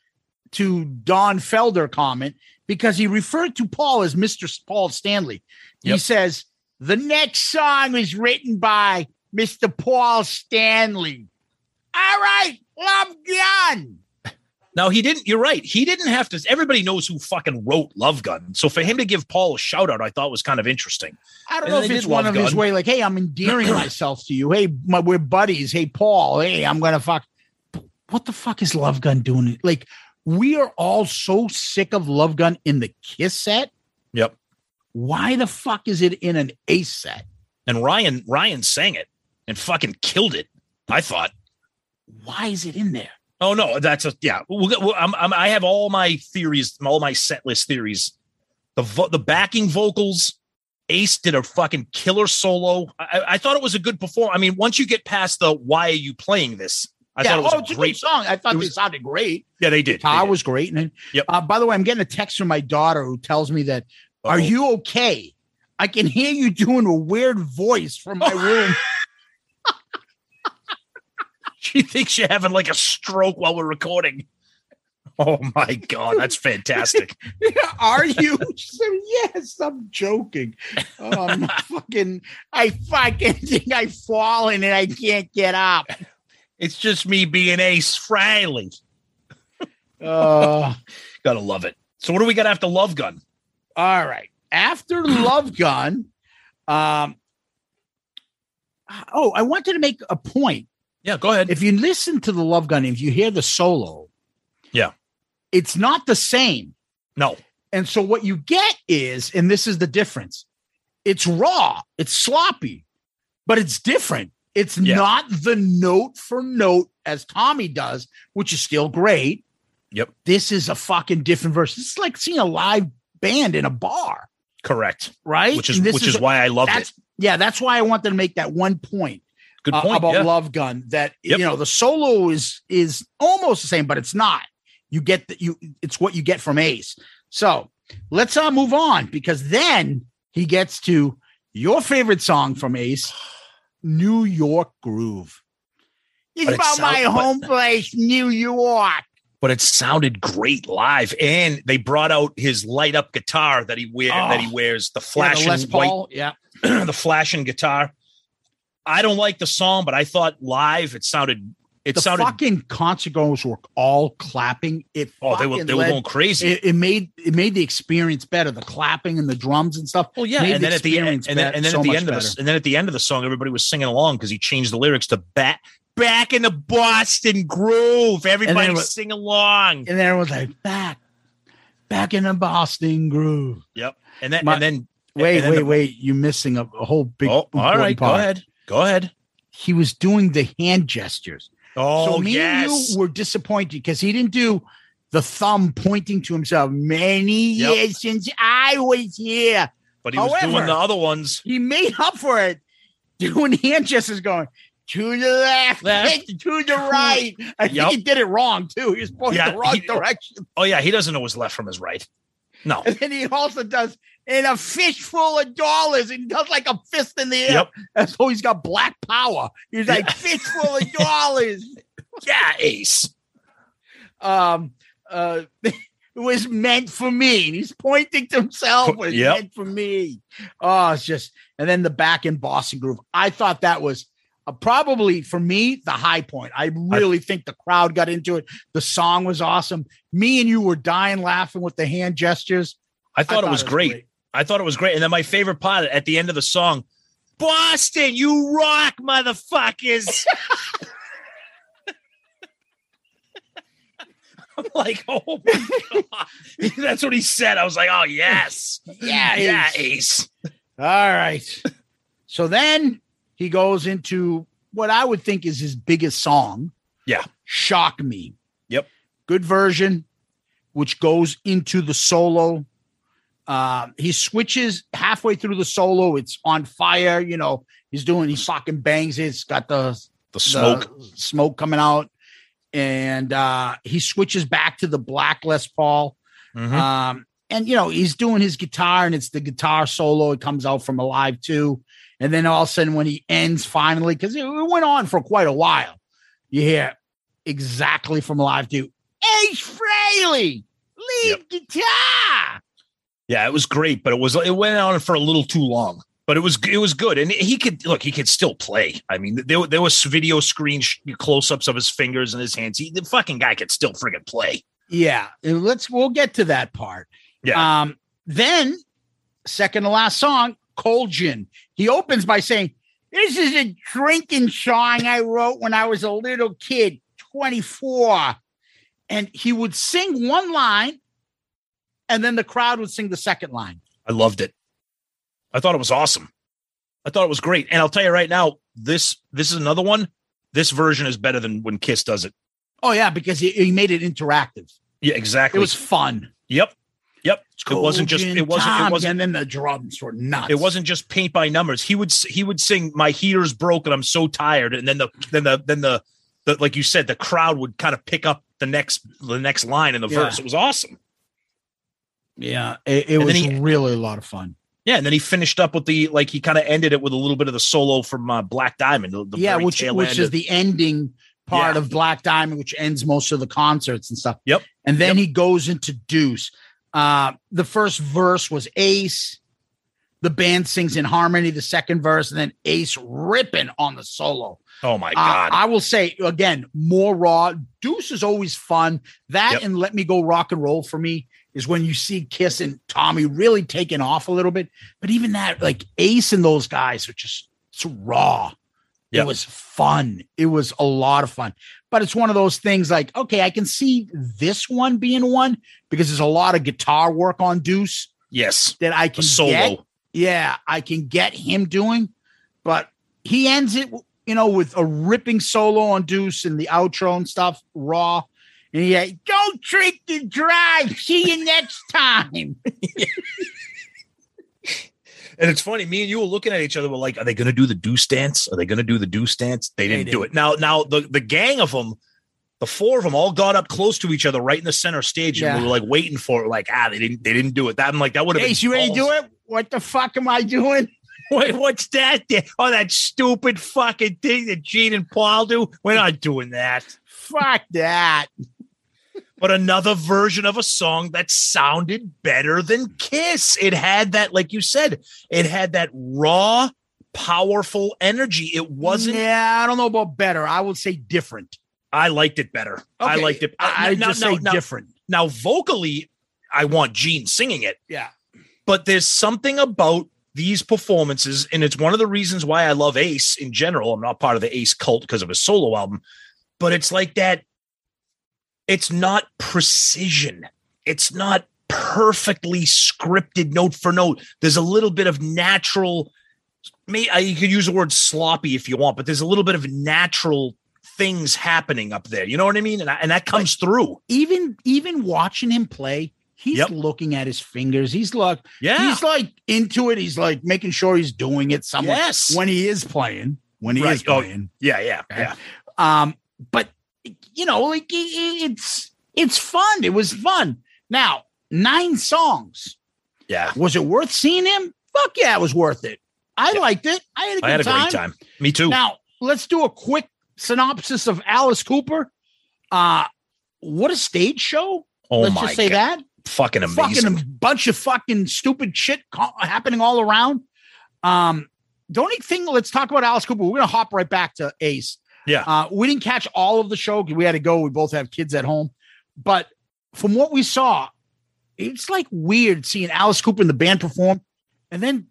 to Don Felder comment, because he referred to Paul as Mr. Paul Stanley. Yep. He says, the next song was written by Mr. Paul Stanley. All right, Love Gun. Now, he didn't. You're right. He didn't have to. Everybody knows who fucking wrote Love Gun. So for him to give Paul a shout out, I thought was kind of interesting. I don't know if it's one of his way. Like, hey, I'm endearing myself to you. Hey, we're buddies. Hey, Paul. Hey, I'm going to fuck. What the fuck is Love Gun doing? Like, we are all so sick of Love Gun in the Kiss set. Yep. Why the fuck is it in an Ace set? And Ryan sang it and fucking killed it, I thought. Why is it in there? Oh, no, I have all my theories, all my set list theories. The backing vocals, Ace did a fucking killer solo. I thought it was a good performance. I mean, once you get past the why are you playing this, I thought it was a great song. I thought they sounded great. Yeah, they did. Guitar was great. And by the way, I'm getting a text from my daughter who tells me that, are you okay? I can hear you doing a weird voice from my room. She thinks you're having like a stroke while we're recording. Oh my God, that's fantastic. Are you? She said, yes, I'm joking. Oh, I fucking think I've fallen and I can't get up. It's just me being Ace Frehley. Gotta love it. So what do we got after Love Gun? All right. After Love Gun, I wanted to make a point. Yeah, go ahead. If you listen to the Love Gun, if you hear the solo, it's not the same. No. And so what you get is, and this is the difference, it's raw, it's sloppy, but it's different. It's not the note for note as Tommy does, which is still great. Yep. This is a fucking different verse. It's like seeing a live band in a bar. Correct. Right? Which is why I loved it. Yeah, that's why I wanted to make that one point. Good point, about Love Gun, that you know the solo is almost the same, but it's not. You get that it's what you get from Ace. So let's move on, because then he gets to your favorite song from Ace, New York Groove. It's about my home place, New York. But it sounded great live, and they brought out his light up guitar that he wears, the flashing Les Paul, the flashing guitar. I don't like the song, but I thought live it sounded fucking concert goers were all clapping. They were going crazy. It made the experience better. The clapping and the drums and stuff. Well, yeah, and then at the end of the song, everybody was singing along because he changed the lyrics to back in the Boston groove. Everybody sing along, and then it was like back in the Boston groove. Yep, and then you're missing a whole big. Oh, all right, part. Go ahead. He was doing the hand gestures. Oh, so and you were disappointed because he didn't do the thumb pointing to himself. Many years since I was here. But he was doing the other ones. He made up for it doing hand gestures, going to the left. To the right. I think he did it wrong, too. He was pointing the wrong direction. Oh, yeah. He doesn't know his left from his right. No. And then he also does in a fish full of dollars and does like a fist in the air. Yep. That's how he's got black power. He's like fish full of dollars. Yeah, Ace. It was meant for me. And he's pointing to himself. It was meant for me. Oh, it's just, and then the back in Boston groove. I thought that was probably for me the high point. I really think the crowd got into it. The song was awesome. Me and you were dying laughing with the hand gestures. I thought it was great. I thought it was great. And then my favorite part at the end of the song, Boston, you rock, motherfuckers. I'm like, oh my God. That's what he said. I was like, oh, yes. Yeah, Ace. All right. So then he goes into what I would think is his biggest song. Yeah. Shock Me. Yep. Good version, which goes into the solo. He switches halfway through the solo. It's on fire. You know, he's fucking bangs. It's got the smoke coming out. And he switches back to the black Les Paul. Mm-hmm. And, you know, he's doing his guitar and it's the guitar solo. It comes out from Alive 2. And then all of a sudden when he ends finally, because it went on for quite a while, you hear exactly from Alive 2, Ace Frehley, lead guitar. Yeah, it was great, but it went on for a little too long. But it was good, and he could still play. I mean, there was video screen close-ups of his fingers and his hands. The fucking guy could still friggin' play. Yeah, we'll get to that part. Yeah. Then second to last song, Cold Gin. He opens by saying, "This is a drinking song I wrote when I was a little kid, 24," and he would sing one line, and then the crowd would sing the second line. I loved it. I thought it was awesome. I thought it was great. And I'll tell you right now, this is another one. This version is better than when Kiss does it. Oh, yeah, because he made it interactive. Yeah, exactly. It was fun. Yep. It wasn't just it wasn't. And then the drums were nuts. It wasn't just paint by numbers. He would sing "My heater's broken, I'm so tired," and then the like you said, the crowd would kind of pick up the next line in the verse. It was awesome. Yeah, it was really a lot of fun. Yeah, and then he finished up with he kind of ended it with a little bit of the solo from Black Diamond. Which is the ending part of Black Diamond, which ends most of the concerts and stuff. Yep. And then he goes into Deuce. The first verse was Ace. The band sings in harmony the second verse, and then Ace ripping on the solo. Oh, my God. I will say, again, more raw. Deuce is always fun. That and Let Me Go Rock and Roll for me is when you see Kiss and Tommy really taking off a little bit. But even that, like Ace and those guys are just, it's raw. Yep. It was fun. It was a lot of fun. But it's one of those things like, okay, I can see this one being one because there's a lot of guitar work on Deuce. Yes. That I can solo. Get. Yeah, I can get him doing. But he ends it, you know, with a ripping solo on Deuce and the outro and stuff, raw. And he's like, "Don't drink and drive. See you next time." And it's funny. Me and you were looking at each other. We're like, "Are they going to do the Deuce dance? Are they going to do the Deuce dance?" They didn't do it. Now the gang of them, the four of them, all got up close to each other, right in the center stage, and we were like waiting for it. Like, they didn't do it. That I'm like, that would have. Ace, you ready to do it? What the fuck am I doing? Wait, what's that? Oh, that stupid fucking thing that Gene and Paul do. We're not doing that. Fuck that. But another version of a song that sounded better than Kiss. It had that, like you said, it had that raw, powerful energy. It wasn't. Yeah, I don't know about better. I would say different. I liked it better. Okay. I liked it. I just say different. Now, vocally, I want Gene singing it. Yeah. But there's something about these performances, and it's one of the reasons why I love Ace in general. I'm not part of the Ace cult because of his solo album, but it's like that. It's not precision. It's not perfectly scripted note for note. There's a little bit of natural. You could use the word sloppy if you want, but there's a little bit of natural things happening up there. You know what I mean? And that comes through. Even watching him play, he's looking at his fingers. He's like into it. He's like making sure he's doing it somewhere. Yes. When he is playing. But you know, like it's fun. It was fun. Now, 9 songs. Yeah. Was it worth seeing him? Fuck yeah, it was worth it. I liked it. I had a great time. Me too. Now, let's do a quick synopsis of Alice Cooper. What a stage show. Oh, let's just say that. Fucking amazing. Fucking a bunch of fucking stupid shit happening all around. The only thing, let's talk about Alice Cooper. We're going to hop right back to Ace. Yeah. We didn't catch all of the show because we had to go. We both have kids at home. But from what we saw, it's like weird seeing Alice Cooper and the band perform. And then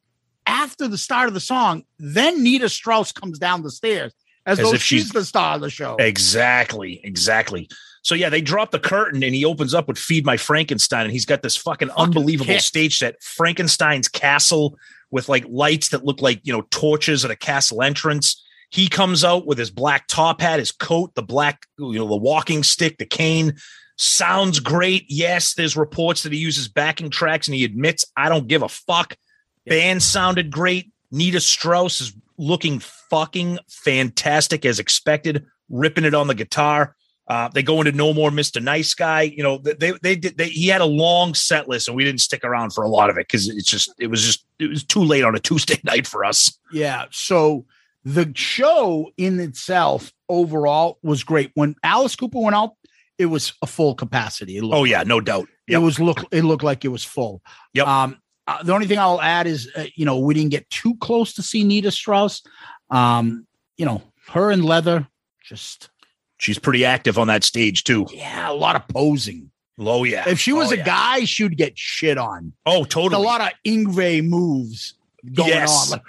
after the start of the song, then Nita Strauss comes down the stairs as though she's the star of the show. Exactly. Exactly. So, yeah, they drop the curtain and he opens up with Feed My Frankenstein. And he's got this fucking unbelievable stage set, Frankenstein's castle with like lights that look like, you know, torches at a castle entrance. He comes out with his black top hat, his coat, the black, you know, the walking stick, the cane. Sounds great. Yes, there's reports that he uses backing tracks and he admits, I don't give a fuck. Band sounded great. Nita Strauss is looking fucking fantastic as expected, ripping it on the guitar. They go into No More Mr. Nice Guy. You know, he had a long set list and we didn't stick around for a lot of it because it was too late on a Tuesday night for us. Yeah. So the show in itself overall was great. When Alice Cooper went out, it was a full capacity. No doubt. Yep. It looked like it was full. Yep. The only thing I'll add is, you know, we didn't get too close to see Nita Strauss. You know, her in leather, she's pretty active on that stage too. Yeah. A lot of posing. Oh yeah. If she was a guy, she would get shit on. Oh, totally. A lot of Ingve moves going on. A lot of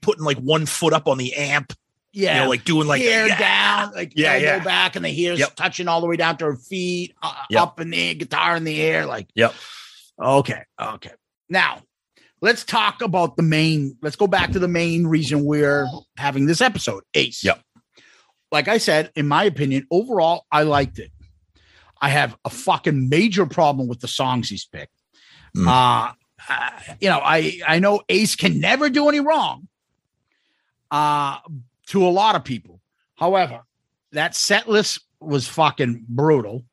putting one foot up on the amp. Yeah. You know, like doing like hair down, like elbow back and the hair's touching all the way down to her feet, up in the air, guitar in the air. Like, yep. Okay. Now let's talk about let's go back to the main reason we're having this episode, Ace. Yep. Like I said, in my opinion, overall, I liked it. I have a fucking major problem with the songs he's picked. You know, I know Ace can never do any wrong to a lot of people. However, that set list was fucking brutal.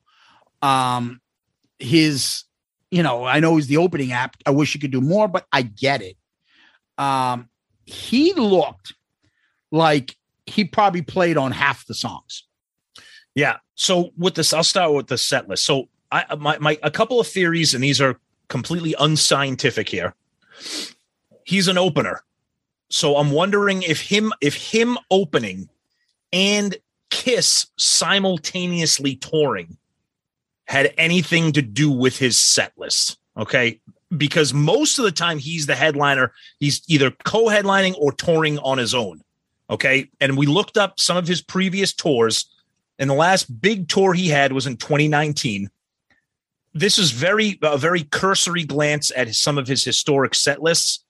You know, I know he's the opening act. I wish he could do more, but I get it. He looked like he probably played on half the songs. Yeah. So with this, I'll start with the set list. So a couple of theories, and these are completely unscientific here. He's an opener. So I'm wondering if him opening and Kiss simultaneously touring had anything to do with his set list. Okay. Because most of the time he's the headliner. He's either co-headlining or touring on his own. Okay. And we looked up some of his previous tours, and the last big tour he had was in 2019. This is a very cursory glance at some of his historic set lists.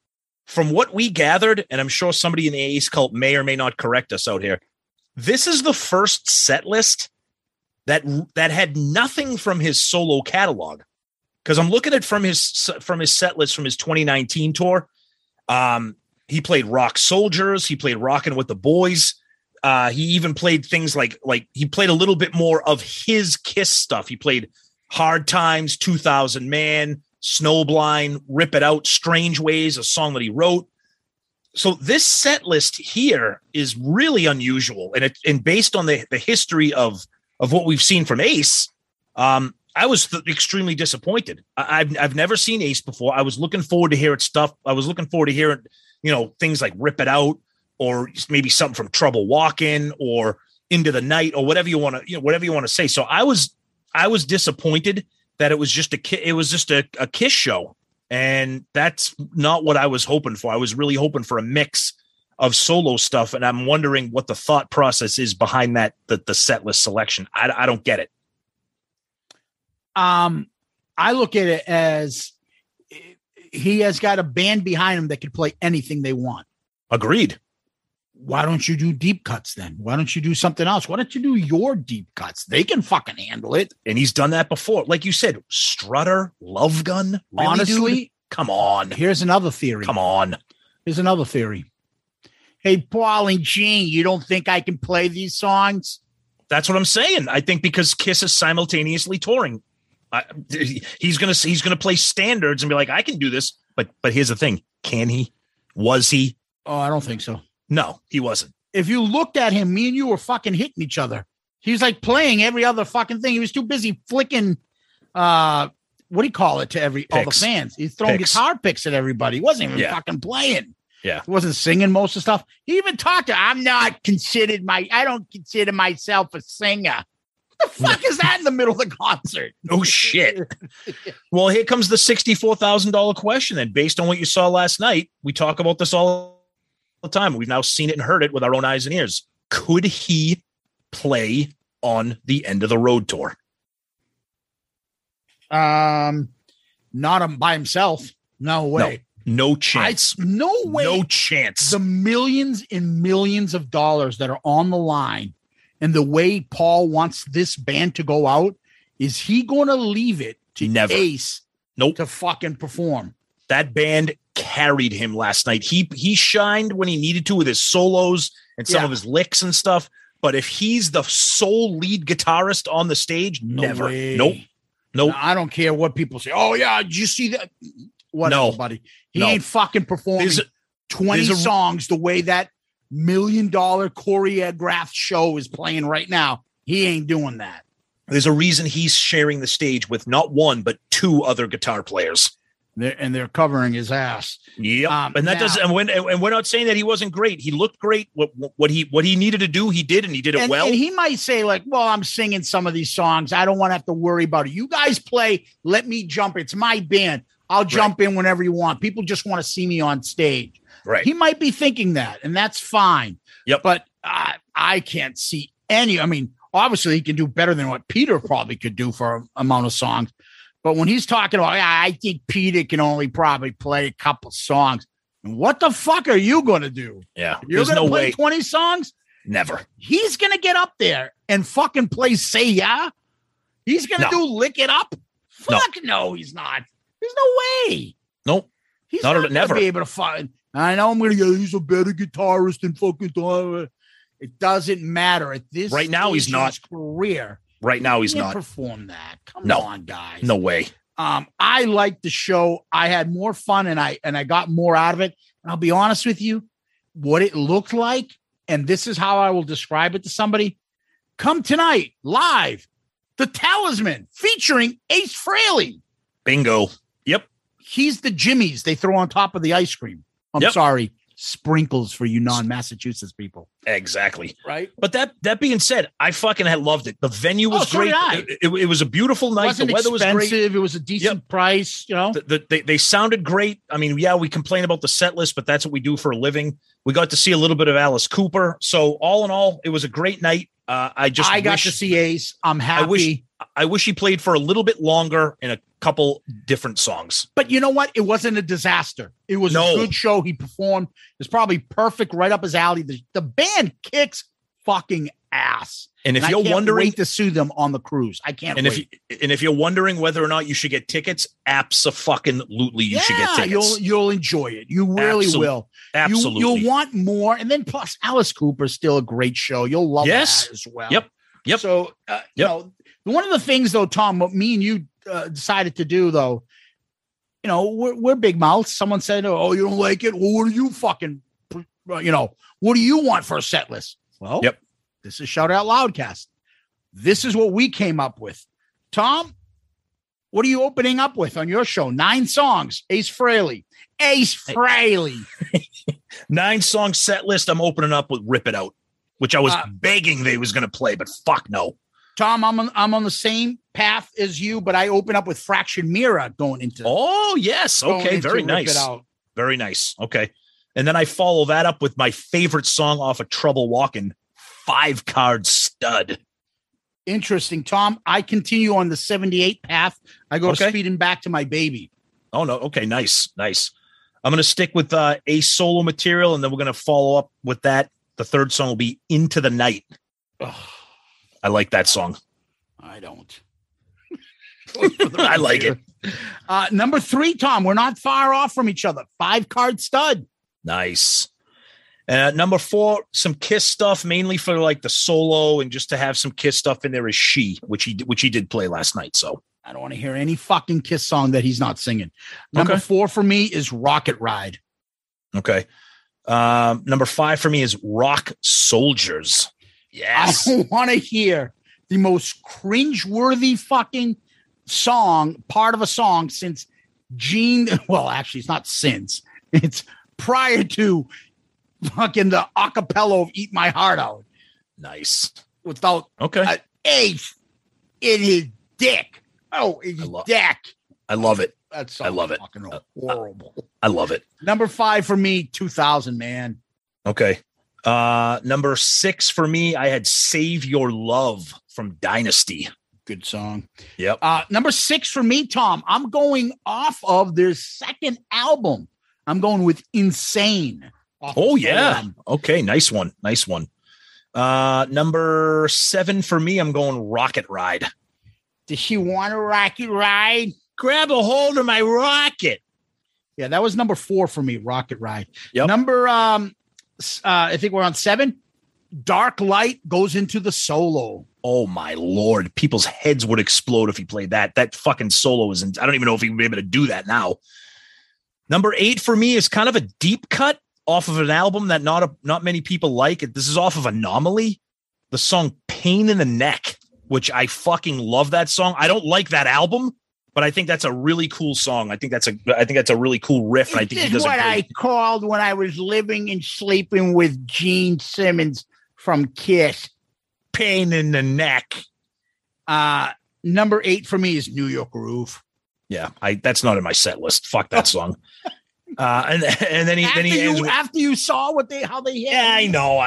From what we gathered, and I'm sure somebody in the Ace cult may or may not correct us out here, this is the first set list that had nothing from his solo catalog. Because I'm looking at from his set list from his 2019 tour. He played Rock Soldiers. He played Rockin' with the Boys. He even played things like he played a little bit more of his Kiss stuff. He played Hard Times, 2000 Man, Snowblind, Rip It Out, Strange Ways, a song that he wrote. So this set list here is really unusual. And based on the history of what we've seen from Ace, I was extremely disappointed. I've never seen Ace before. I was looking forward to hearing stuff. I was looking forward to hearing, you know, things like Rip It Out or maybe something from Trouble Walkin' or Into the Night or whatever you want to, you know, whatever you want to say. So I was disappointed that it was just a Kiss show, and that's not what I was hoping for. I was really hoping for a mix of solo stuff, and I'm wondering what the thought process is behind that the set list selection. I don't get it. I look at it as he has got a band behind him that could play anything they want. Agreed. Why don't you do deep cuts then? Why don't you do something else? Why don't you do your deep cuts? They can fucking handle it. And he's done that before. Like you said, Strutter, Love Gun. Really, honestly, dude? Come on. Here's another theory. Come on. Here's another theory. Hey, Paul and Gene, you don't think I can play these songs? That's what I'm saying. I think because Kiss is simultaneously touring. He's gonna play standards and be like, I can do this. But here's the thing: can he? Was he? Oh, I don't think so. No, he wasn't. If you looked at him, me and you were fucking hitting each other. He was like playing every other fucking thing. He was too busy flicking. What do you call it to every picks. All the fans? He's throwing guitar picks at everybody. He wasn't even fucking playing. Yeah, he wasn't singing most of the stuff. He even talked to. I don't consider myself a singer. What the fuck is that in the middle of the concert? Oh shit! Well, here comes the $64,000 question. Then, based on what you saw last night, we talk about this all the time. We've now seen it and heard it with our own eyes and ears. Could he play on the end of the road tour? Not by himself. No way. No chance. No way. No chance. The millions and millions of dollars that are on the line and the way Paul wants this band to go out, is he going to leave it to Ace to fucking perform? That band carried him last night. He shined when he needed to with his solos and some of his licks and stuff. But if he's the sole lead guitarist on the stage, no, I don't care what people say. Oh, yeah, did you see that? Whatever, buddy. He ain't fucking performing 20 songs the way that $1 million choreographed show is playing right now. He ain't doing that. There's a reason he's sharing the stage with not one, but two other guitar players. They're covering his ass. Yeah. And we're not saying that he wasn't great. He looked great. What he needed to do, he did, and he did it well. And he might say, like, well, I'm singing some of these songs. I don't want to have to worry about it. You guys play. Let me jump. It's my band. I'll jump in whenever you want. People just want to see me on stage. Right. He might be thinking that, and that's fine. Yep. But I can't see any. I mean, obviously he can do better than what Peter probably could do for an amount of songs. But when he's talking about, I think Peter can only probably play a couple songs. What the fuck are you going to do? Yeah. You're going to play 20 songs? Never. He's going to get up there and fucking play Say Yeah? He's going to do Lick It Up? Fuck no, he's not. There's no way. Nope. He's not going to be able to find. I know I'm going to go, he's a better guitarist than fucking Tyler. It doesn't matter. At this right now, he's not. His career. Right now, he's not. Perform that. Come on, guys. No way. I liked the show. I had more fun, and I got more out of it. And I'll be honest with you, what it looked like, and this is how I will describe it to somebody. Come tonight, live, The Talisman, featuring Ace Frehley. Bingo. Yep. He's the jimmies they throw on top of the ice cream. I'm sorry. Sprinkles for you non-Massachusetts people. Exactly. Right. But that being said, I fucking had loved it. The venue was great. It was a beautiful night. The weather was great. It was a decent price. You know, they sounded great. I mean, yeah, we complain about the set list, but that's what we do for a living. We got to see a little bit of Alice Cooper. So all in all, it was a great night. I got to see Ace. I'm happy. I wish he played for a little bit longer in a couple different songs. But you know what? It wasn't a disaster. It was a good show. He performed. It's probably perfect right up his alley. The band kicks fucking ass. And if you're wondering, wait to sue them on the cruise. I can't. If you're wondering whether or not you should get tickets, abso-fucking-lutely, you should get tickets. You'll enjoy it. You really will. Absolutely. You'll want more. And then plus Alice Cooper's still a great show. You'll love that as well. Yep. So, you know, one of the things though, Tom, what me and you decided to do though, you know, we're big mouths. Someone said, "Oh, you don't like it? Well, what do you fucking, you know, what do you want for a set list?" Well, this is Shout Out Loudcast. This is what we came up with. Tom, what are you opening up with on your show? 9 songs. Ace Frehley. 9 song set list. I'm opening up with Rip It Out, which I was begging they was going to play, but fuck no. Tom, I'm on the same path as you, but I open up with Fraction Mira going into. Oh, yes. Okay. Very nice. Very nice. Okay. And then I follow that up with my favorite song off of Trouble Walkin', 5-Card Stud. Interesting, Tom. I continue on the 78 path. I go speeding back to My Baby. Oh, no. Okay. Nice. I'm going to stick with Ace solo material, and then we're going to follow up with that. The third song will be Into the Night. Oh. I like that song. I don't. I like it. Number 3, Tom, we're not far off from each other. 5-Card Stud. Nice. Number 4, some Kiss stuff, mainly for like the solo and just to have some Kiss stuff in there, is She, which he did play last night. So I don't want to hear any fucking Kiss song that he's not singing. Number four for me is Rocket Ride. Okay. Number five for me is Rock Soldiers. Yes. I want to hear the most cringeworthy fucking song, part of a song since Gene. Well, actually, it's not since. It's prior to fucking the acapella of Eat My Heart Out. Nice. Without an ace in his dick. Oh, in his dick. I love it. That's I love it. Fucking horrible. I love it. Number five for me, 2000, man. Okay. Number six for me, I had Save Your Love from Dynasty. Good song. Yep. Number six for me, Tom, I'm going off of their second album. I'm going with Insane. Oh, yeah. Album. Okay. Nice one. Nice one. Number seven for me, I'm going Rocket Ride. Does she want a rocket ride? Grab a hold of my rocket. Yeah, that was number four for me, Rocket Ride. Yep. Number, I think we're on seven. Dark Light goes into the solo. Oh, my Lord. People's heads would explode if he played that. That fucking solo is, I don't even know if he would be able to do that now. Number eight for me is kind of a deep cut off of an album that not many people like. This is off of Anomaly, the song Pain in the Neck, which I fucking love that song. I don't like that album, but I think that's a really cool song. I think that's a really cool riff. And I think he does what I called when I was living and sleeping with Gene Simmons from Kiss. Pain in the Neck. Number eight for me is New York Groove. Yeah, that's not in my set list. Fuck that song. And then he ends after you saw how they hit. Yeah, I know.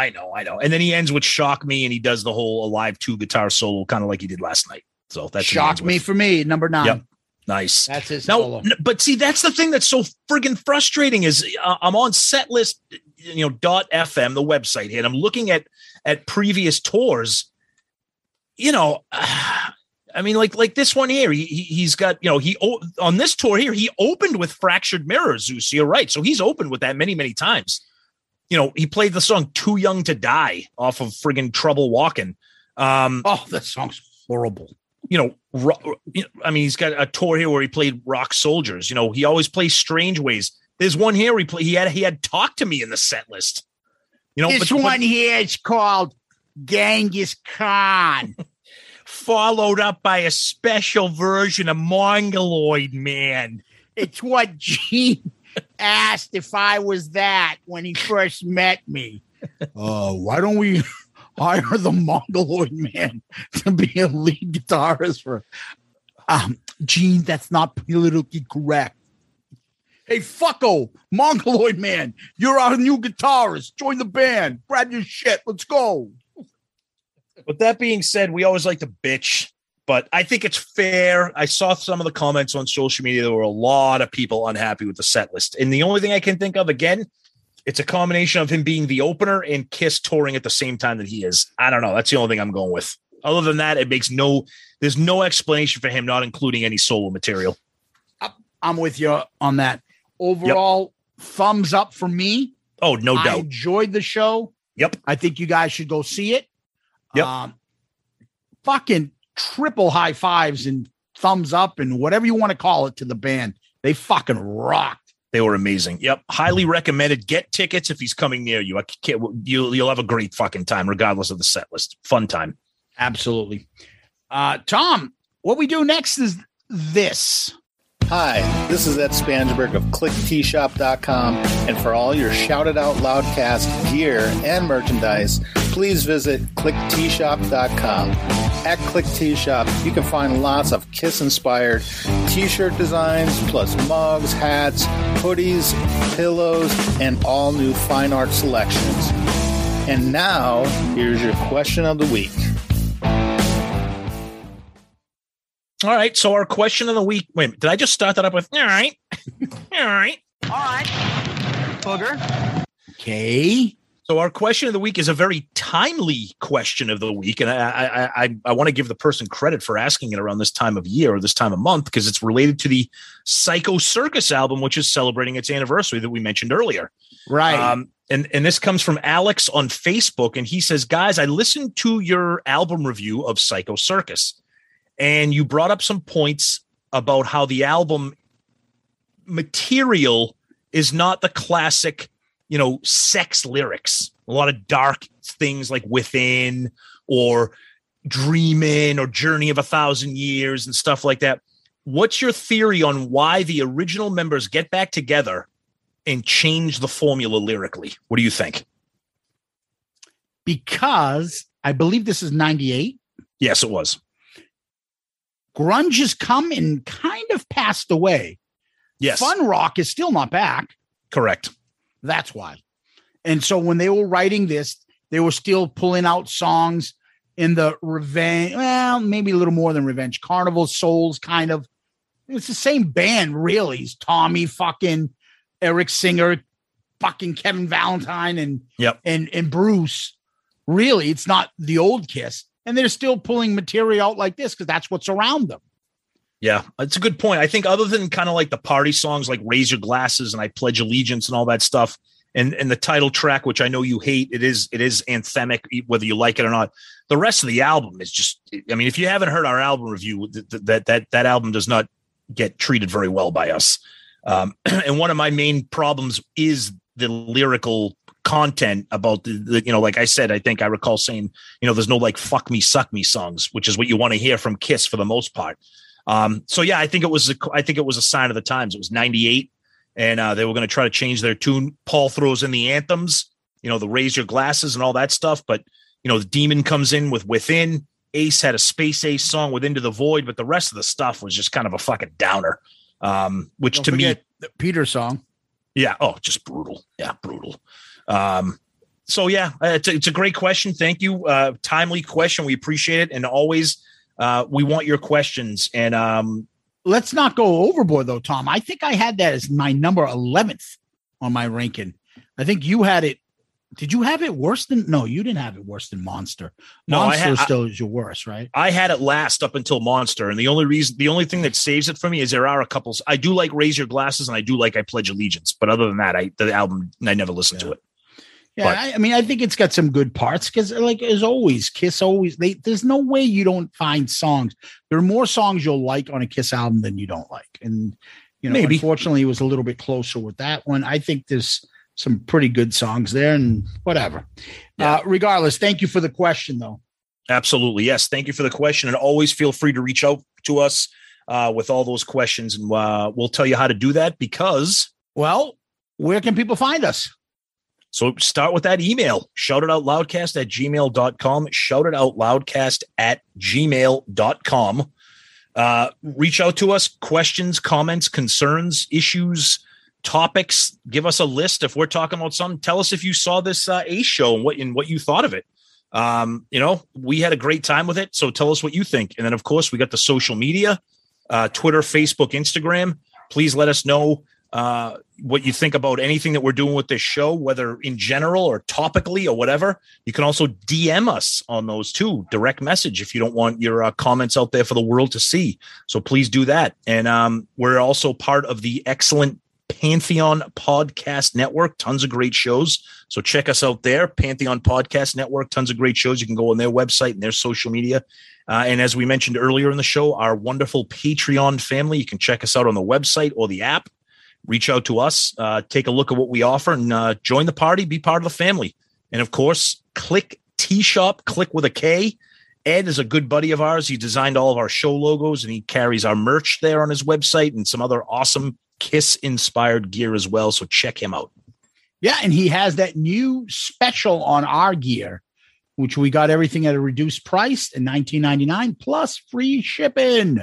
And then he ends with Shock Me, and he does the whole Alive 2 guitar solo, kind of like he did last night. So that's Shock Me for me, number nine. Yep. Nice. That's his solo. But see, that's the thing that's so friggin' frustrating is I'm on setlist, .fm, the website here, and I'm looking at previous tours. Like this one here, he's got, on this tour here, he opened with Fractured Mirror, Zeus. You're right. So he's opened with that many, many times. He played the song Too Young to Die off of friggin' Trouble Walking. That song's horrible. He's got a tour here where he played Rock Soldiers. He always plays Strange Ways. There's one here he had Talk to Me in the set list. This one here is called Genghis Khan. Followed up by a special version of Mongoloid Man. It's what Gene asked if I was that when he first met me. Why don't we hire the Mongoloid Man to be a lead guitarist for Gene? That's not politically correct. Hey, fucko, Mongoloid Man, you're our new guitarist. Join the band. Grab your shit. Let's go. With that being said, we always like to bitch, but I think it's fair. I saw some of the comments on social media. There were a lot of people unhappy with the set list. And the only thing I can think of, again, it's a combination of him being the opener and Kiss touring at the same time that he is. I don't know. That's the only thing I'm going with. Other than that, there's no explanation for him not including any solo material. I'm with you on that. Overall, thumbs up for me. Oh, no doubt. I enjoyed the show. Yep. I think you guys should go see it. Yep. Fucking triple high fives and thumbs up and whatever you want to call it to the band. They fucking rocked. They were amazing. Yep. Highly recommended. Get tickets if he's coming near you. You'll have a great fucking time regardless of the set list. Fun time. Absolutely. Tom, what we do next is this. Hi, this is Ed Spansberg of ClickTShop.com, and for all your shouted out loudcast gear and merchandise, please visit ClickTShop.com. At ClickTShop, you can find lots of Kiss-inspired t-shirt designs, plus mugs, hats, hoodies, pillows, and all new fine art selections. And now, here's your question of the week. All right, so our question of the week. Wait a minute, did I just start that up with, all right, booger. Okay. So our question of the week is a very timely question of the week, and I want to give the person credit for asking it around this time of year or this time of month because it's related to the Psycho Circus album, which is celebrating its anniversary that we mentioned earlier. Right. And this comes from Alex on Facebook, and he says, guys, I listened to your album review of Psycho Circus. and you brought up some points about how the album material is not the classic, you know, sex lyrics. A lot of dark things like Within or Dreamin' or Journey of a Thousand Years and stuff like that. What's your theory on why the original members get back together and change the formula lyrically? What do you think? Because I believe this is 98. Yes, it was. Grunge has come and kind of passed away. Yes. Fun rock is still not back. Correct. That's why. And so when they were writing this, they were still pulling out songs in the revenge, well, maybe a little more than revenge, Carnival, Souls, kind of. It's the same band, really. It's Tommy, fucking Eric Singer, fucking Kevin Valentine, and yep, and Bruce. Really, it's not the old Kiss. And they're still pulling material out like this because that's what's around them. Yeah, it's a good point. I think other than kind of like the party songs like Raise Your Glasses and I Pledge Allegiance and all that stuff, and the title track, which I know you hate, it is anthemic, whether you like it or not. The rest of the album is just, I mean, if you haven't heard our album review, that album does not get treated very well by us. And one of my main problems is the lyrical content about the, you know, like I said, I think I recall saying, you know, there's no like fuck me, suck me songs, which is what you want to hear from Kiss for the most part. So yeah, I think it was a sign of the times. It was 98 and they were going to try to change their tune. Paul throws in the anthems, you know, the Raise Your Glasses and all that stuff. But, you know, the Demon comes in with Within. Ace had a Space Ace song with Into the Void, but the rest of the stuff was just kind of a fucking downer. Which to me, the Peter song. Yeah. Oh, just brutal. Yeah. Brutal. So yeah, it's a great question. Thank you. Timely question. We appreciate it. And always, we want your questions. And let's not go overboard though, Tom. I think I had that as my number 11th on my ranking. I think you had it. Did you have it worse than? No, you didn't have it worse than Monster. No, Monster still is your worst, right? I had it last up until Monster, and the only thing that saves it for me is there are a couple. I do like Raise Your Glasses, and I do like I Pledge Allegiance, but other than that, the album I never listened to it. Yeah, but, I mean, I think it's got some good parts because, like as always, Kiss always. There's no way you don't find songs. There are more songs you'll like on a Kiss album than you don't like, and you know, maybe. Unfortunately, it was a little bit closer with that one. I think there's some pretty good songs there and whatever. Yeah. Regardless, thank you for the question, though. Absolutely. Yes. Thank you for the question. And always feel free to reach out to us with all those questions. And we'll tell you how to do that because, well, where can people find us? So start with that email. shoutitoutloudcast@gmail.com. shoutitoutloudcast@gmail.com. Reach out to us. Questions, comments, concerns, issues, topics. Give us a list. If we're talking about something, tell us if you saw this Ace show and what you thought of it. You know, we had a great time with it. So tell us what you think. And then of course we got the social media, Twitter, Facebook, Instagram. Please let us know what you think about anything that we're doing with this show, whether in general or topically or whatever. You can also DM us on those too, direct message, if you don't want your comments out there for the world to see. So please do that. And we're also part of the excellent Pantheon Podcast Network, tons of great shows. So check us out there. Pantheon Podcast Network, tons of great shows. You can go on their website and their social media. And as we mentioned earlier in the show, our wonderful Patreon family, you can check us out on the website or the app. Reach out to us, take a look at what we offer, and join the party, be part of the family. And of course, ClickTShop, Click with a K. Ed is a good buddy of ours. He designed all of our show logos, and he carries our merch there on his website and some other awesome Kiss-inspired gear as well, so check him out. Yeah, and he has that new special on our gear, which we got everything at a reduced price in $19.99 plus free shipping.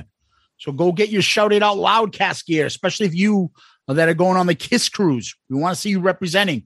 So go get your Shout It Out Loudcast gear, especially if you that are going on the Kiss Cruise. We want to see you representing.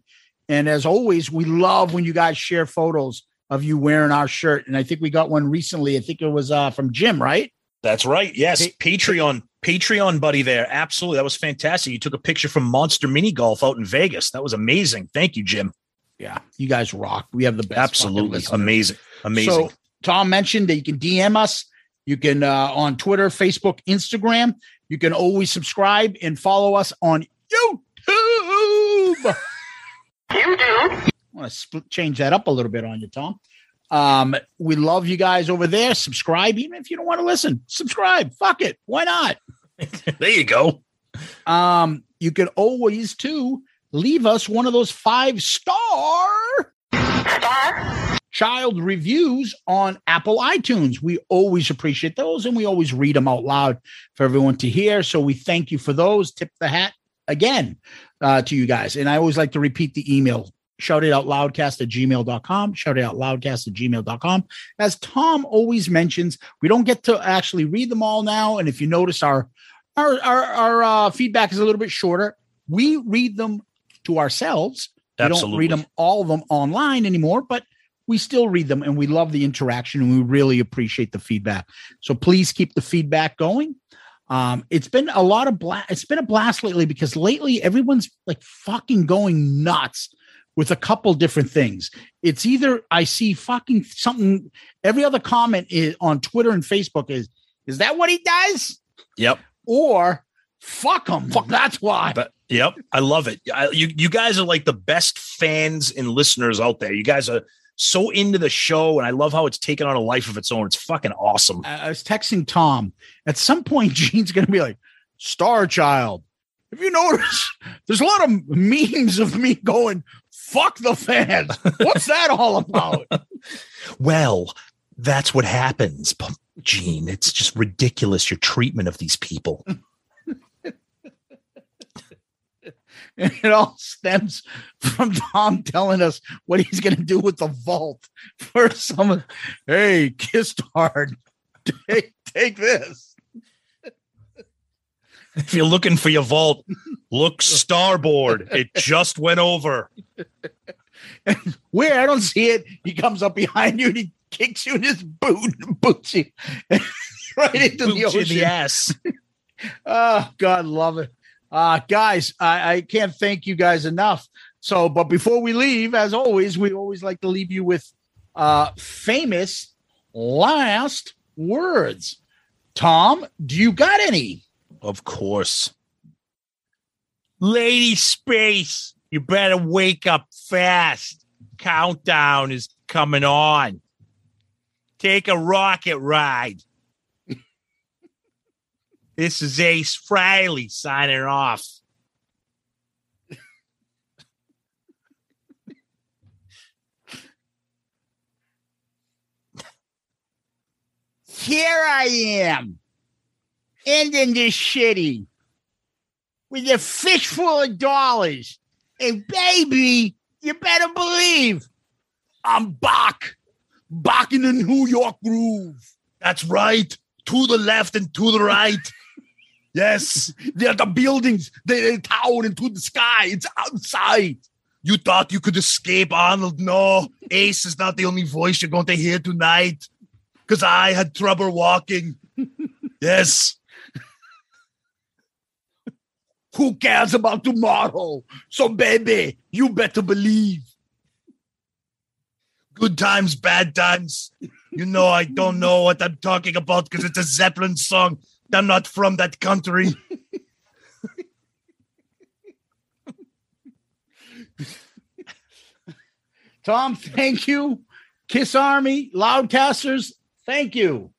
And as always, we love when you guys share photos of you wearing our shirt. And I think we got one recently. I think it was from Jim, right? That's right. Yes. Patreon buddy there. Absolutely. That was fantastic. You took a picture from Monster Mini Golf out in Vegas. That was amazing. Thank you, Jim. Yeah. You guys rock. We have the best. Absolutely. Amazing. Amazing. So Tom mentioned that you can DM us. You can on Twitter, Facebook, Instagram. You can always subscribe and follow us on YouTube. I want to change that up a little bit on you, Tom. We love you guys over there. Subscribe. Even if you don't want to listen, subscribe. Fuck it. Why not? There you go. You could always, too, leave us one of those 5-star child reviews on Apple iTunes. We always appreciate those, and we always read them out loud for everyone to hear. So we thank you for those. Tip the hat again to you guys. And I always like to repeat the email. Shout it out loudcast at gmail.com. Shout it out loudcast at gmail.com. As Tom always mentions, we don't get to actually read them all now. And if you notice, our feedback is a little bit shorter. We read them to ourselves. Absolutely. We don't read them all of them online anymore, but we still read them, and we love the interaction, and we really appreciate the feedback. So please keep the feedback going. It's been a lot of it's been a blast lately, because lately everyone's like fucking going nuts with a couple different things. It's either I see fucking something. Every other comment is on Twitter and Facebook is that what he does? Yep. Or fuck him. Fuck, that's why. But, yep. I love it. You guys are like the best fans and listeners out there. You guys are so into the show, and I love how it's taken on a life of its own. It's fucking awesome. I was texting Tom. At some point, Gene's going to be like, Star Child, if you notice, there's a lot of memes of me going, fuck the fans. What's that all about? Well, that's what happens, Gene. It's just ridiculous, your treatment of these people. It all stems from Tom telling us what he's going to do with the vault for some. Hey, Kiss hard. Take this. If you're looking for your vault, look starboard. It just went over. Where? I don't see it. He comes up behind you and he kicks you in his boot and boots you right into the ocean. In the ass. Oh, God, love it. Guys, I can't thank you guys enough. So, but before we leave, as always, we always like to leave you with famous last words. Tom, do you got any? Of course. Lady Space, you better wake up fast. Countdown is coming on. Take a rocket ride. This is Ace Frehley signing off. Here I am, ending this shitty with a fish full of dollars. And baby, you better believe I'm back in the New York groove. That's right. To the left and to the right. Yes, they're the buildings, the town, and to the sky. It's outside. You thought you could escape, Arnold? No, Ace is not the only voice you're going to hear tonight, because I had trouble walking. Yes. Who cares about tomorrow? So, baby, you better believe. Good times, bad times. You know, I don't know what I'm talking about because it's a Zeppelin song. I'm not from that country. Tom, thank you. Kiss Army, Loudcasters, thank you.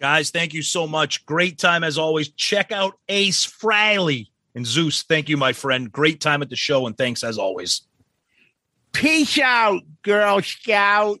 Guys, thank you so much. Great time as always. Check out Ace Frehley and Zeus. Thank you, my friend. Great time at the show, and thanks as always. Peace out, Girl Scout.